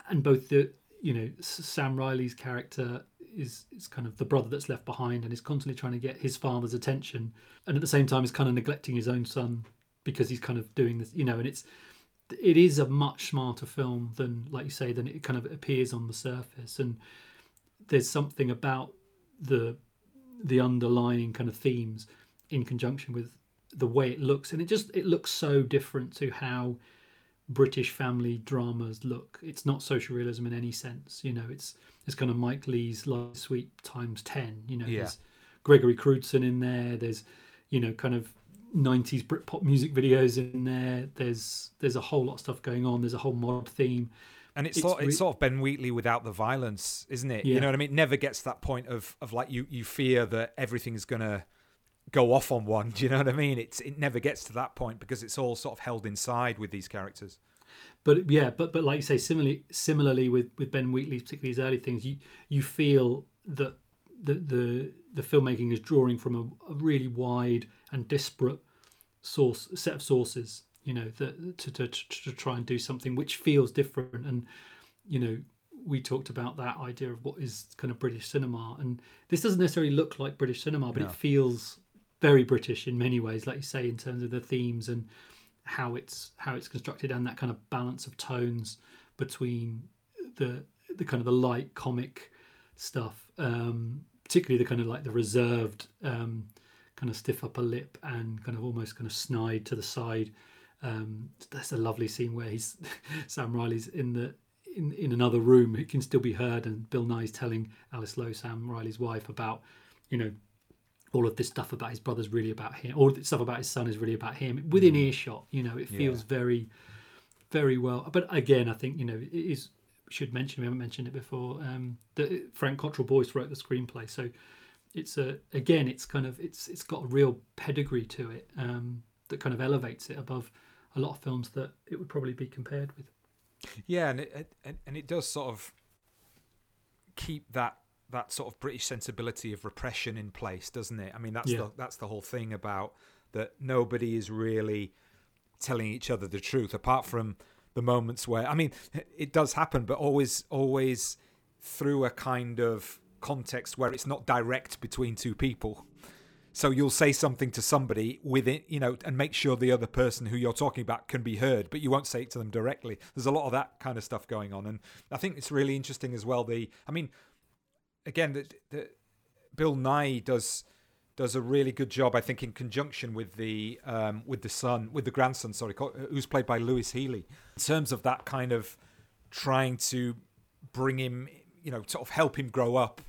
and both the, you know, Sam Riley's character is kind of the brother that's left behind and is constantly trying to get his father's attention, and at the same time is kind of neglecting his own son because he's kind of doing this, you know. And it is a much smarter film than, like you say, than it kind of appears on the surface. And there's something about the underlying kind of themes in conjunction with the way it looks, and it looks so different to how British family dramas look. It's not social realism in any sense, you know. It's kind of Mike Leigh's Light Sweet times 10, you know. There's Gregory Crudson in there, there's, you know, kind of 90s Britpop music videos in there, there's a whole lot of stuff going on, there's a whole mod theme. And it's sort of Ben Wheatley without the violence, isn't it? Yeah. You know what I mean? It never gets to that point of like you fear that everything's going to go off on one. Do you know what I mean? It never gets to that point because it's all sort of held inside with these characters. But but like you say, similarly with Ben Wheatley, particularly his early things, you feel that the filmmaking is drawing from a really wide and disparate set of sources. You know, to try and do something which feels different. And, you know, we talked about that idea of what is kind of British cinema, and this doesn't necessarily look like British cinema, but it feels very British in many ways, like you say, in terms of the themes and how it's constructed, and that kind of balance of tones between the kind of the light comic stuff, particularly the kind of like the reserved kind of stiff upper lip and kind of almost kind of snide to the side. There's a lovely scene where Sam Riley's in another room. It can still be heard, and Bill Nighy's telling Alice Lowe, Sam Riley's wife, about, you know, all of this stuff about his brother's really about him. All of this stuff about his son is really about him. Within earshot, you know, it feels very, very well. But again, I think, you know, it is. Should mention, we haven't mentioned it before, that Frank Cottrell-Boyce wrote the screenplay, so it's got a real pedigree to it. That kind of elevates it above a lot of films that it would probably be compared with. Yeah, and it does sort of keep that sort of British sensibility of repression in place, doesn't it? I mean, that's the whole thing about that. Nobody is really telling each other the truth, apart from the moments where, I mean, it does happen, but always through a kind of context where it's not direct between two people. So you'll say something to somebody within, you know, and make sure the other person who you're talking about can be heard, but you won't say it to them directly. There's a lot of that kind of stuff going on. And I think it's really interesting as well. The Bill Nighy does a really good job, I think, in conjunction with the grandson, who's played by Lewis Healey, in terms of that kind of trying to bring him, you know, sort of help him grow up.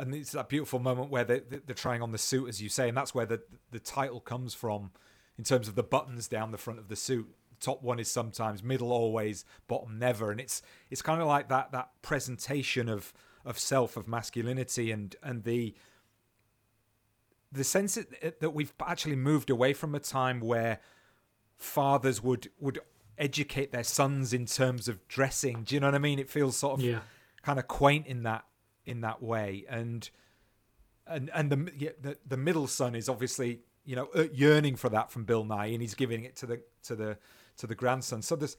And it's that beautiful moment where they're trying on the suit, as you say, and that's where the title comes from in terms of the buttons down the front of the suit. Top one is sometimes, middle always, bottom never. And it's kind of like that presentation of self, of masculinity, and the sense that we've actually moved away from a time where fathers would educate their sons in terms of dressing. Do you know what I mean? It feels sort of kind of quaint in that way. And the middle son is obviously, you know, yearning for that from Bill Nighy, and he's giving it to the grandson. So there's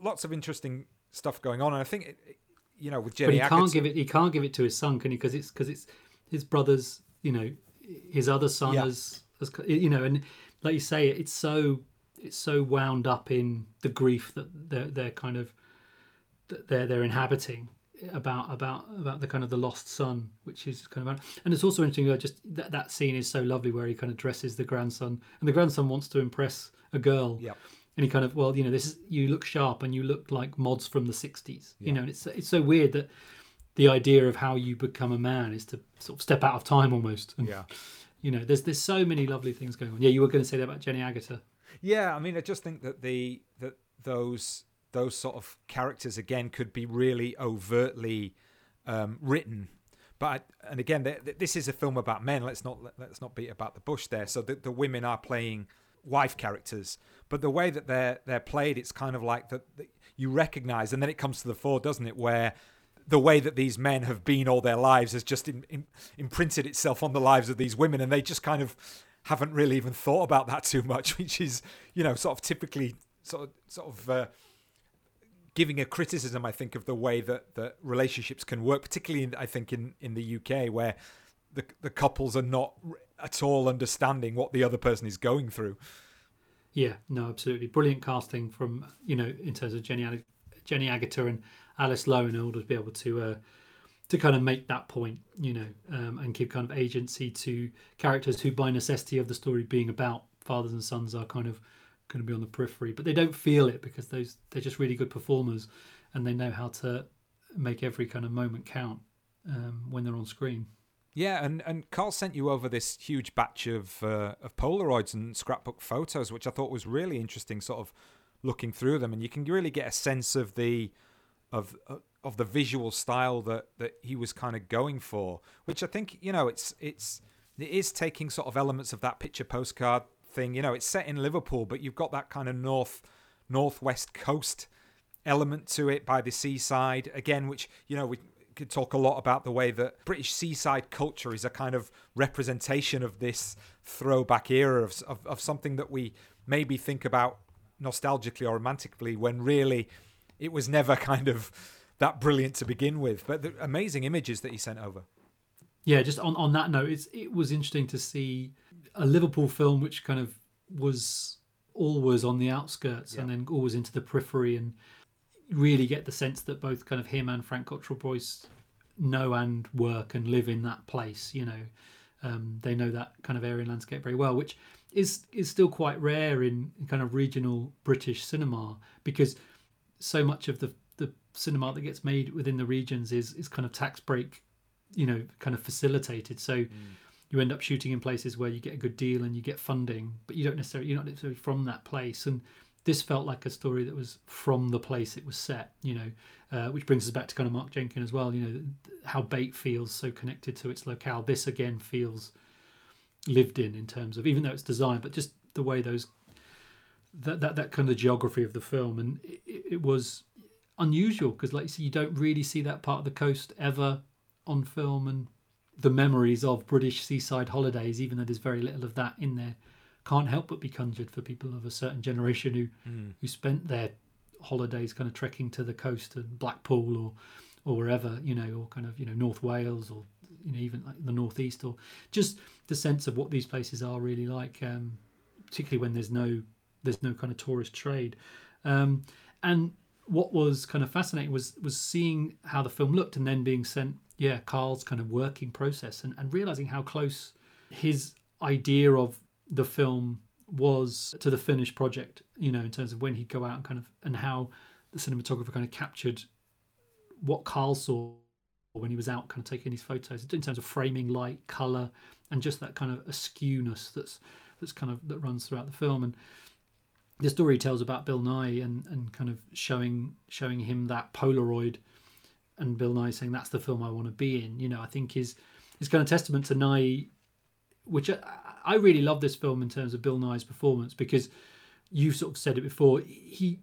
lots of interesting stuff going on, and I think with Jenny, but he can't give it to his son, can he? Because it's his brother's, you know, his other son as you know, and like you say, it's so wound up in the grief that they're inhabiting about the kind of the lost son, which is kind of, and it's also interesting. Just that scene is so lovely where he kind of dresses the grandson, and the grandson wants to impress a girl. Yeah. And he kind of, well, you know, this is, you look sharp and you look like mods from the 60s, you know, and it's so weird that the idea of how you become a man is to sort of step out of time almost. And, you know, there's so many lovely things going on. Yeah. You were going to say that about Jenny Agutter. Yeah. I mean, I just think that those sort of characters again could be really overtly written. But, and again, this is a film about men. Let's not beat about the bush there. So the women are playing wife characters, but the way that they're played, it's kind of like that you recognize, and then it comes to the fore, doesn't it, where the way that these men have been all their lives has just imprinted itself on the lives of these women, and they just kind of haven't really even thought about that too much, which is, you know, sort of typically sort of giving a criticism, I think, of the way that relationships can work, particularly in the UK, where the couples are not at all understanding what the other person is going through. Yeah, no, absolutely. Brilliant casting from, you know, in terms of Jenny Agutter and Alice Lowe in order to be able to kind of make that point, you know, and give kind of agency to characters who, by necessity of the story being about fathers and sons, are kind of going to be on the periphery, but they don't feel it because they're just really good performers, and they know how to make every kind of moment count when they're on screen. Yeah, and Carl sent you over this huge batch of Polaroids and scrapbook photos, which I thought was really interesting, sort of looking through them, and you can really get a sense of the visual style that he was kind of going for, which I think, you know, it is taking sort of elements of that picture postcard thing. You know, it's set in Liverpool, but you've got that kind of northwest coast element to it by the seaside again, which, you know, we could talk a lot about the way that British seaside culture is a kind of representation of this throwback era of something that we maybe think about nostalgically or romantically, when really it was never kind of that brilliant to begin with. But the amazing images that he sent over. Yeah, just on that note, it was interesting to see a Liverpool film which kind of was always on the outskirts and then always into the periphery, and really get the sense that both kind of him and Frank Cottrell-Boyce know and work and live in that place, you know. They know that kind of area and landscape very well, which is still quite rare in kind of regional British cinema, because so much of the cinema that gets made within the regions is kind of tax break, you know, kind of facilitated. So you end up shooting in places where you get a good deal and you get funding, but you're not necessarily from that place. And this felt like a story that was from the place it was set, you know, which brings us back to kind of Mark Jenkin as well, you know, how Bait feels so connected to its locale. This again feels lived in terms of, even though it's designed, but just the way that kind of geography of the film. And it was unusual because, like you say, you don't really see that part of the coast ever on film, and the memories of British seaside holidays, even though there's very little of that in there, can't help but be conjured for people of a certain generation who spent their holidays kind of trekking to the coast and Blackpool or wherever, you know, or kind of, you know, North Wales, or, you know, even like the northeast, or just the sense of what these places are really like, particularly when there's no kind of tourist trade. And what was kind of fascinating was seeing how the film looked, and then being sent Carl's kind of working process, and realising how close his idea of the film was to the finished project, you know, in terms of when he'd go out and how the cinematographer kind of captured what Carl saw when he was out kind of taking these photos, in terms of framing, light, colour, and just that kind of askewness that's kind of that runs throughout the film. And the story tells about Bill Nighy and kind of showing him that Polaroid, and Bill Nighy saying, that's the film I want to be in, you know. I think is kind of testament to Nighy, which I really love this film in terms of Bill Nighy's performance, because you've sort of said it before, he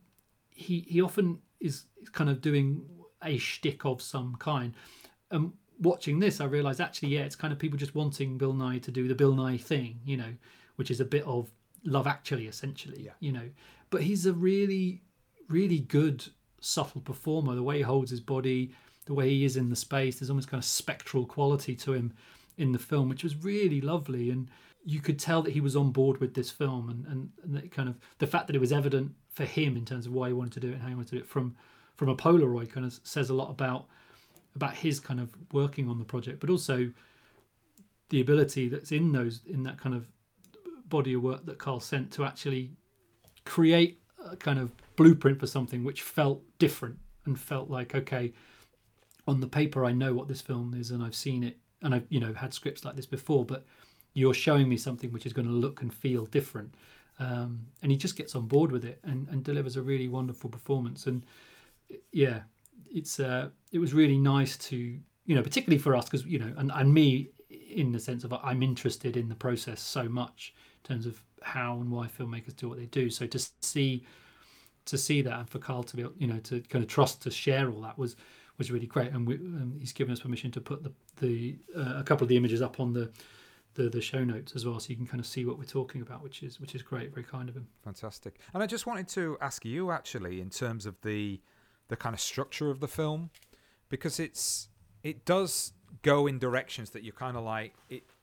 often is kind of doing a shtick of some kind. And watching this, I realised actually, yeah, it's kind of people just wanting Bill Nighy to do the Bill Nighy thing, you know, which is a bit of Love Actually, essentially, yeah. You know. But he's a really, really good, subtle performer. The way he holds his body, the way he is in the space, there's almost kind of spectral quality to him in the film, which was really lovely. And you could tell that he was on board with this film, and that kind of the fact that it was evident for him in terms of why he wanted to do it and how he wanted to do it from a Polaroid kind of says a lot about his kind of working on the project, but also the ability that's in those, in that kind of body of work that Carl sent, to actually create a kind of blueprint for something which felt different and felt like, okay, on the paper I know what this film is and I've seen it and I've, you know, had scripts like this before, but you're showing me something which is going to look and feel different. And he just gets on board with it and delivers a really wonderful performance. And yeah, it was really nice to, you know, particularly for us, because, you know, and me in the sense of I'm interested in the process so much in terms of how and why filmmakers do what they do. So to see that, and for Carl to be, you know, to kind of trust to share all that was really great. And he's given us permission to put the a couple of the images up on the show notes as well, so you can kind of see what we're talking about, which is great. Very kind of him. Fantastic. And I just wanted to ask you, actually, in terms of the kind of structure of the film, because it does go in directions that you're kind of like,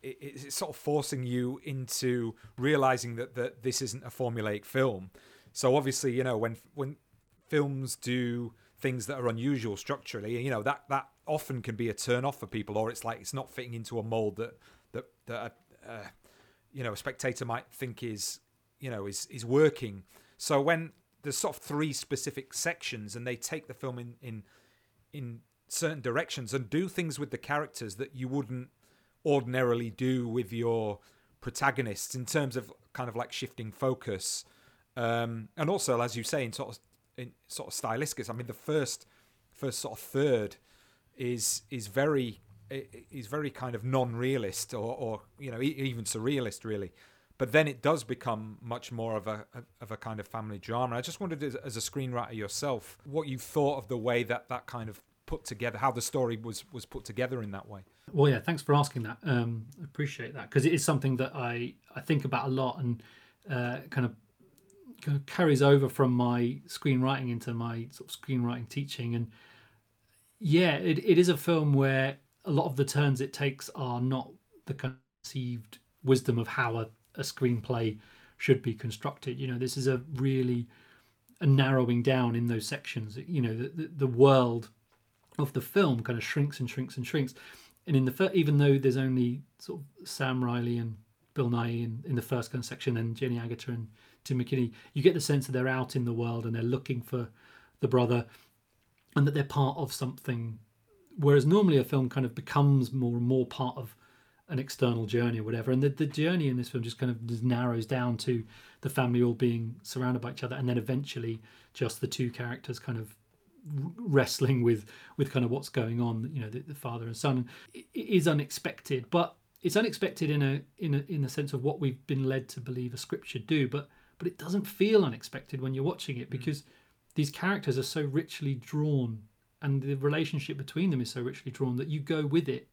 it's sort of forcing you into realizing that this isn't a formulaic film. So obviously, you know, when films do things that are unusual structurally, you know, that often can be a turn off for people, or it's like it's not fitting into a mold that you know, a spectator might think is, you know, is working. So when there's sort of three specific sections and they take the film in certain directions and do things with the characters that you wouldn't ordinarily do with your protagonists, in terms of kind of like shifting focus, and also, as you say, in sort of stylistics. I mean, the first sort of third is very kind of non-realist, or you know, even surrealist, really. But then it does become much more of a kind of family drama. I just wondered, as a screenwriter yourself, what you thought of the way that kind of put together, how the story was put together in that way. Well, yeah, thanks for asking that. I appreciate that, because it is something that I think about a lot, and kind of carries over from my screenwriting into my sort of screenwriting teaching. And yeah, it is a film where a lot of the turns it takes are not the conceived wisdom of how a screenplay should be constructed. You know, this is a really a narrowing down in those sections. You know, the world of the film kind of shrinks and shrinks and shrinks. And in the first, even though there's only sort of Sam Riley and Bill Nighy in the first kind of section, and Jenny Agutter and Tim McInerny, you get the sense that they're out in the world and they're looking for the brother, and that they're part of something. Whereas normally a film kind of becomes more and more part of an external journey or whatever. And the journey in this film just kind of just narrows down to the family all being surrounded by each other, and then eventually just the two characters kind of wrestling with kind of what's going on, you know, the father and son. It is unexpected, but it's unexpected in the sense of what we've been led to believe a script should do, but it doesn't feel unexpected when you're watching it, because these characters are so richly drawn, and the relationship between them is so richly drawn that you go with it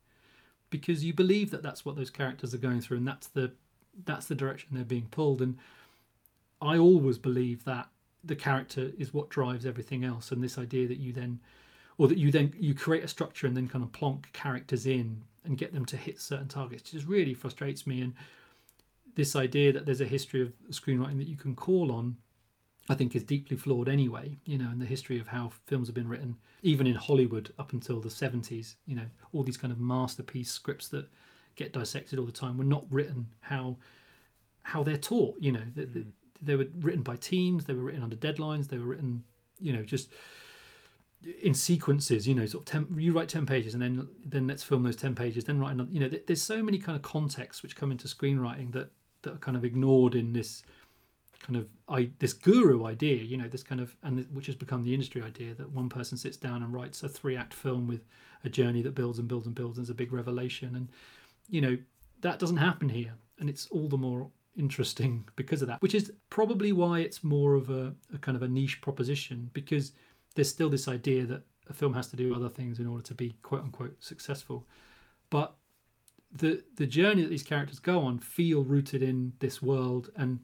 because you believe that that's what those characters are going through, and that's the direction they're being pulled. And I always believe that the character is what drives everything else, and this idea that you create a structure and then kind of plonk characters in and get them to hit certain targets just really frustrates me. And this idea that there's a history of screenwriting that you can call on, I think, is deeply flawed anyway, you know, and the history of how films have been written, even in Hollywood up until the 70s, you know, all these kind of masterpiece scripts that get dissected all the time were not written how they're taught, you know. They were written by teams, they were written under deadlines, they were written, you know, just in sequences, you know, sort of you write 10 pages and then let's film those 10 pages, then write another, you know, there's so many kind of contexts which come into screenwriting that are kind of ignored in this kind of this guru idea, you know, this kind of, and which has become the industry idea that one person sits down and writes a 3-act film with a journey that builds and builds and builds and is a big revelation. And, you know, that doesn't happen here. And it's all the more interesting because of that, which is probably why it's more of a kind of a niche proposition, because there's still this idea that a film has to do other things in order to be quote unquote successful. But the journey that these characters go on feel rooted in this world, and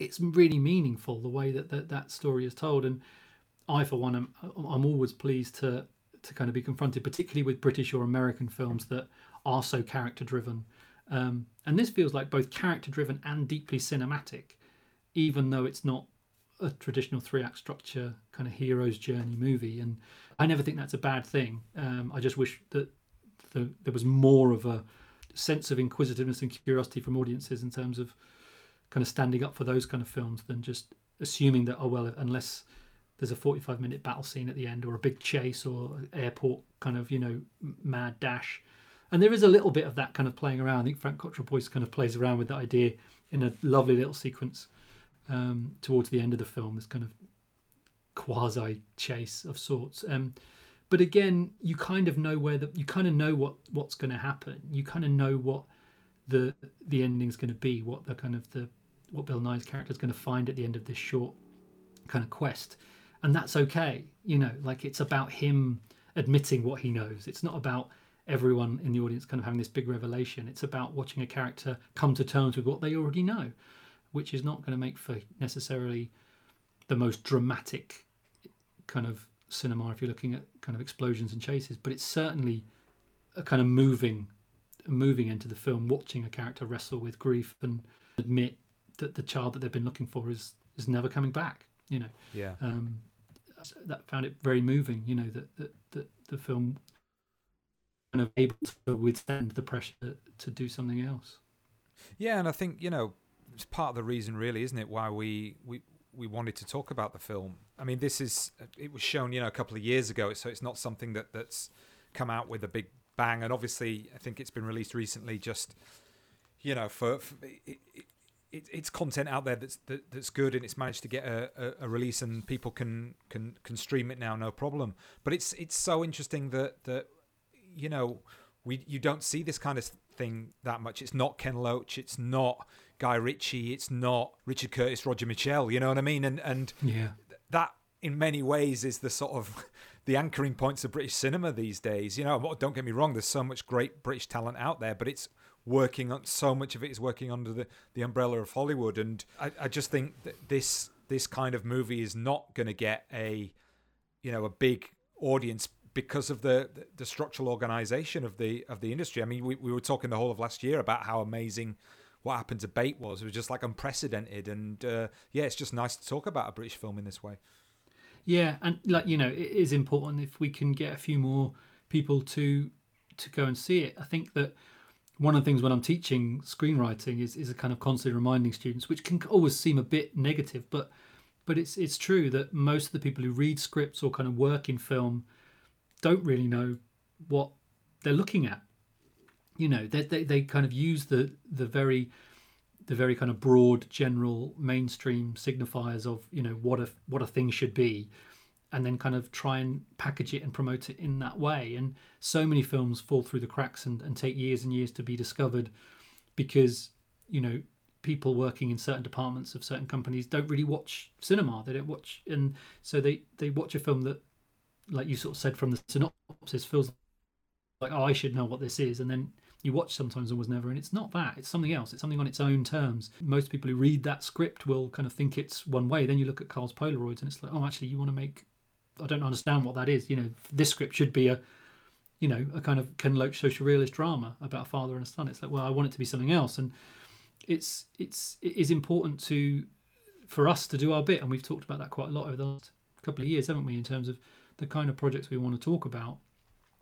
it's really meaningful the way that story is told. And I, for one, I'm always pleased to kind of be confronted, particularly with British or American films that are so character driven. And this feels like both character driven and deeply cinematic, even though it's not a traditional 3-act structure kind of hero's journey movie. And I never think that's a bad thing. I just wish that there was more of a sense of inquisitiveness and curiosity from audiences in terms of kind of standing up for those kind of films than just assuming that, oh, well, unless there's a 45-minute battle scene at the end or a big chase or airport kind of, you know, mad dash. And there is a little bit of that kind of playing around. I think Frank Cottrell-Boyce kind of plays around with that idea in a lovely little sequence towards the end of the film, this kind of quasi-chase of sorts. But again, you kind of know you kind of know what's going to happen. You kind of know what the ending's going to be, what the kind of what Bill Nighy's character is going to find at the end of this short kind of quest. And that's okay, you know, like it's about him admitting what he knows. It's not about everyone in the audience kind of having this big revelation. It's about watching a character come to terms with what they already know, which is not going to make for necessarily the most dramatic kind of cinema if you're looking at kind of explosions and chases, but it's certainly a kind of moving into the film, watching a character wrestle with grief and admit that the child that they've been looking for is never coming back, you know. Yeah. That found it very moving, you know, that the film kind of able to withstand the pressure to do something else. Yeah, and I think, you know, it's part of the reason really, isn't it, why we wanted to talk about the film. I mean, it was shown, you know, a couple of years ago, so it's not something that's come out with a big bang. And obviously I think it's been released recently, just, you know, for it's content out there that's good, and it's managed to get a release, and people can stream it now, no problem. But it's so interesting that you know, you don't see this kind of thing that much. It's not Ken Loach, it's not Guy Ritchie, it's not Richard Curtis, Roger Michell, you know what I mean? And yeah, that in many ways is the sort of the anchoring points of British cinema these days. You know, don't get me wrong, there's so much great British talent out there, but it's working on, so much of it is working under the umbrella of Hollywood. And I just think that this kind of movie is not going to get a, you know, a big audience because of the structural organization of the industry. I mean, we were talking the whole of last year about how amazing What Happened to Bait was. It was just like unprecedented. And yeah, it's just nice to talk about a British film in this way. Yeah, and like, you know, it is important if we can get a few more people to go and see it. I think that one of the things when I'm teaching screenwriting is a kind of constantly reminding students, which can always seem a bit negative, but it's true that most of the people who read scripts or kind of work in film don't really know what they're looking at. You know, they kind of use the very kind of broad, general, mainstream signifiers of, you know, what a thing should be, and then kind of try and package it and promote it in that way. And so many films fall through the cracks and take years and years to be discovered because, you know, people working in certain departments of certain companies don't really watch cinema. They don't watch, and so they watch a film that, like you sort of said from the synopsis, feels like, oh, I should know what this is. And then you watch Sometimes Always Never, and it's not that. It's something else. It's something on its own terms. Most people who read that script will kind of think it's one way. Then you look at Carl's Polaroids, and it's like, oh, actually, you want to make... I don't understand what that is. You know, this script should be a, you know, a kind of Ken Loach social realist drama about a father and a son. It's like, well, I want it to be something else. And it is important for us to do our bit. And we've talked about that quite a lot over the last couple of years, haven't we, in terms of the kind of projects we want to talk about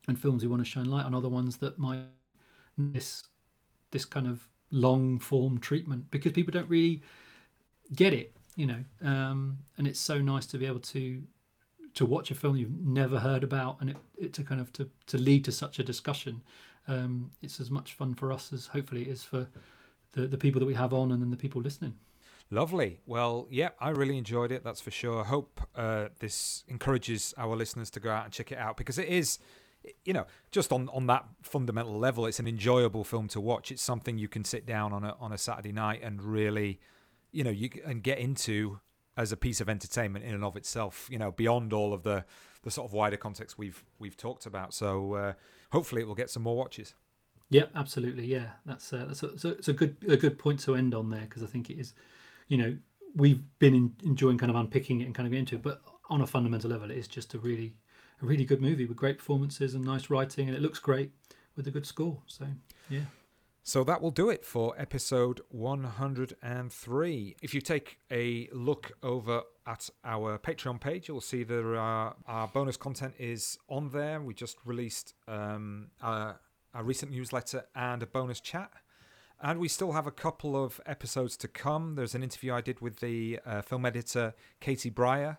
and films we want to shine light on, other ones that might this kind of long form treatment, because people don't really get it, you know. And it's so nice to be able to to watch a film you've never heard about, and it to kind of to lead to such a discussion. It's as much fun for us as hopefully it is for the people that we have on and then the people listening. Lovely. Well, yeah, I really enjoyed it, that's for sure. I hope this encourages our listeners to go out and check it out, because it is, you know, just on that fundamental level, it's an enjoyable film to watch. It's something you can sit down on a Saturday night and really, you know, and get into as a piece of entertainment in and of itself, you know, beyond all of the sort of wider context we've talked about. So hopefully it will get some more watches. Yeah, absolutely. Yeah, that's a good point to end on there, because I think it is, you know, we've been enjoying kind of unpicking it and kind of getting into it, but on a fundamental level, it is just a really good movie with great performances and nice writing, and it looks great with a good score. So, yeah. So that will do it for episode 103. If you take a look over at our Patreon page, you'll see that our bonus content is on there. We just released our recent newsletter and a bonus chat. And we still have a couple of episodes to come. There's an interview I did with the film editor Katie Breyer,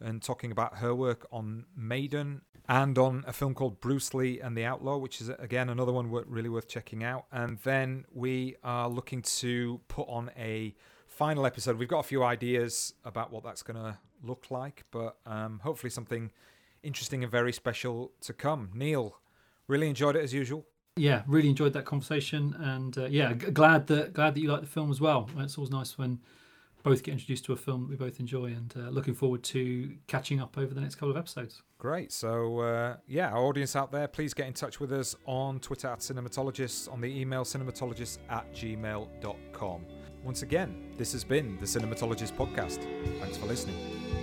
and talking about her work on Maiden, and on a film called Bruce Lee and the Outlaw, which is, again, another one really worth checking out. And then we are looking to put on a final episode. We've got a few ideas about what that's going to look like, but hopefully something interesting and very special to come. Neil, really enjoyed it as usual. Yeah, really enjoyed that conversation. And glad that you like the film as well. It's always nice when both get introduced to a film that we both enjoy, and looking forward to catching up over the next couple of episodes. Great. So, our audience out there, please get in touch with us on Twitter @Cinematologists, on the email cinematologists@gmail.com. Once again, this has been the Cinematologists Podcast. Thanks for listening.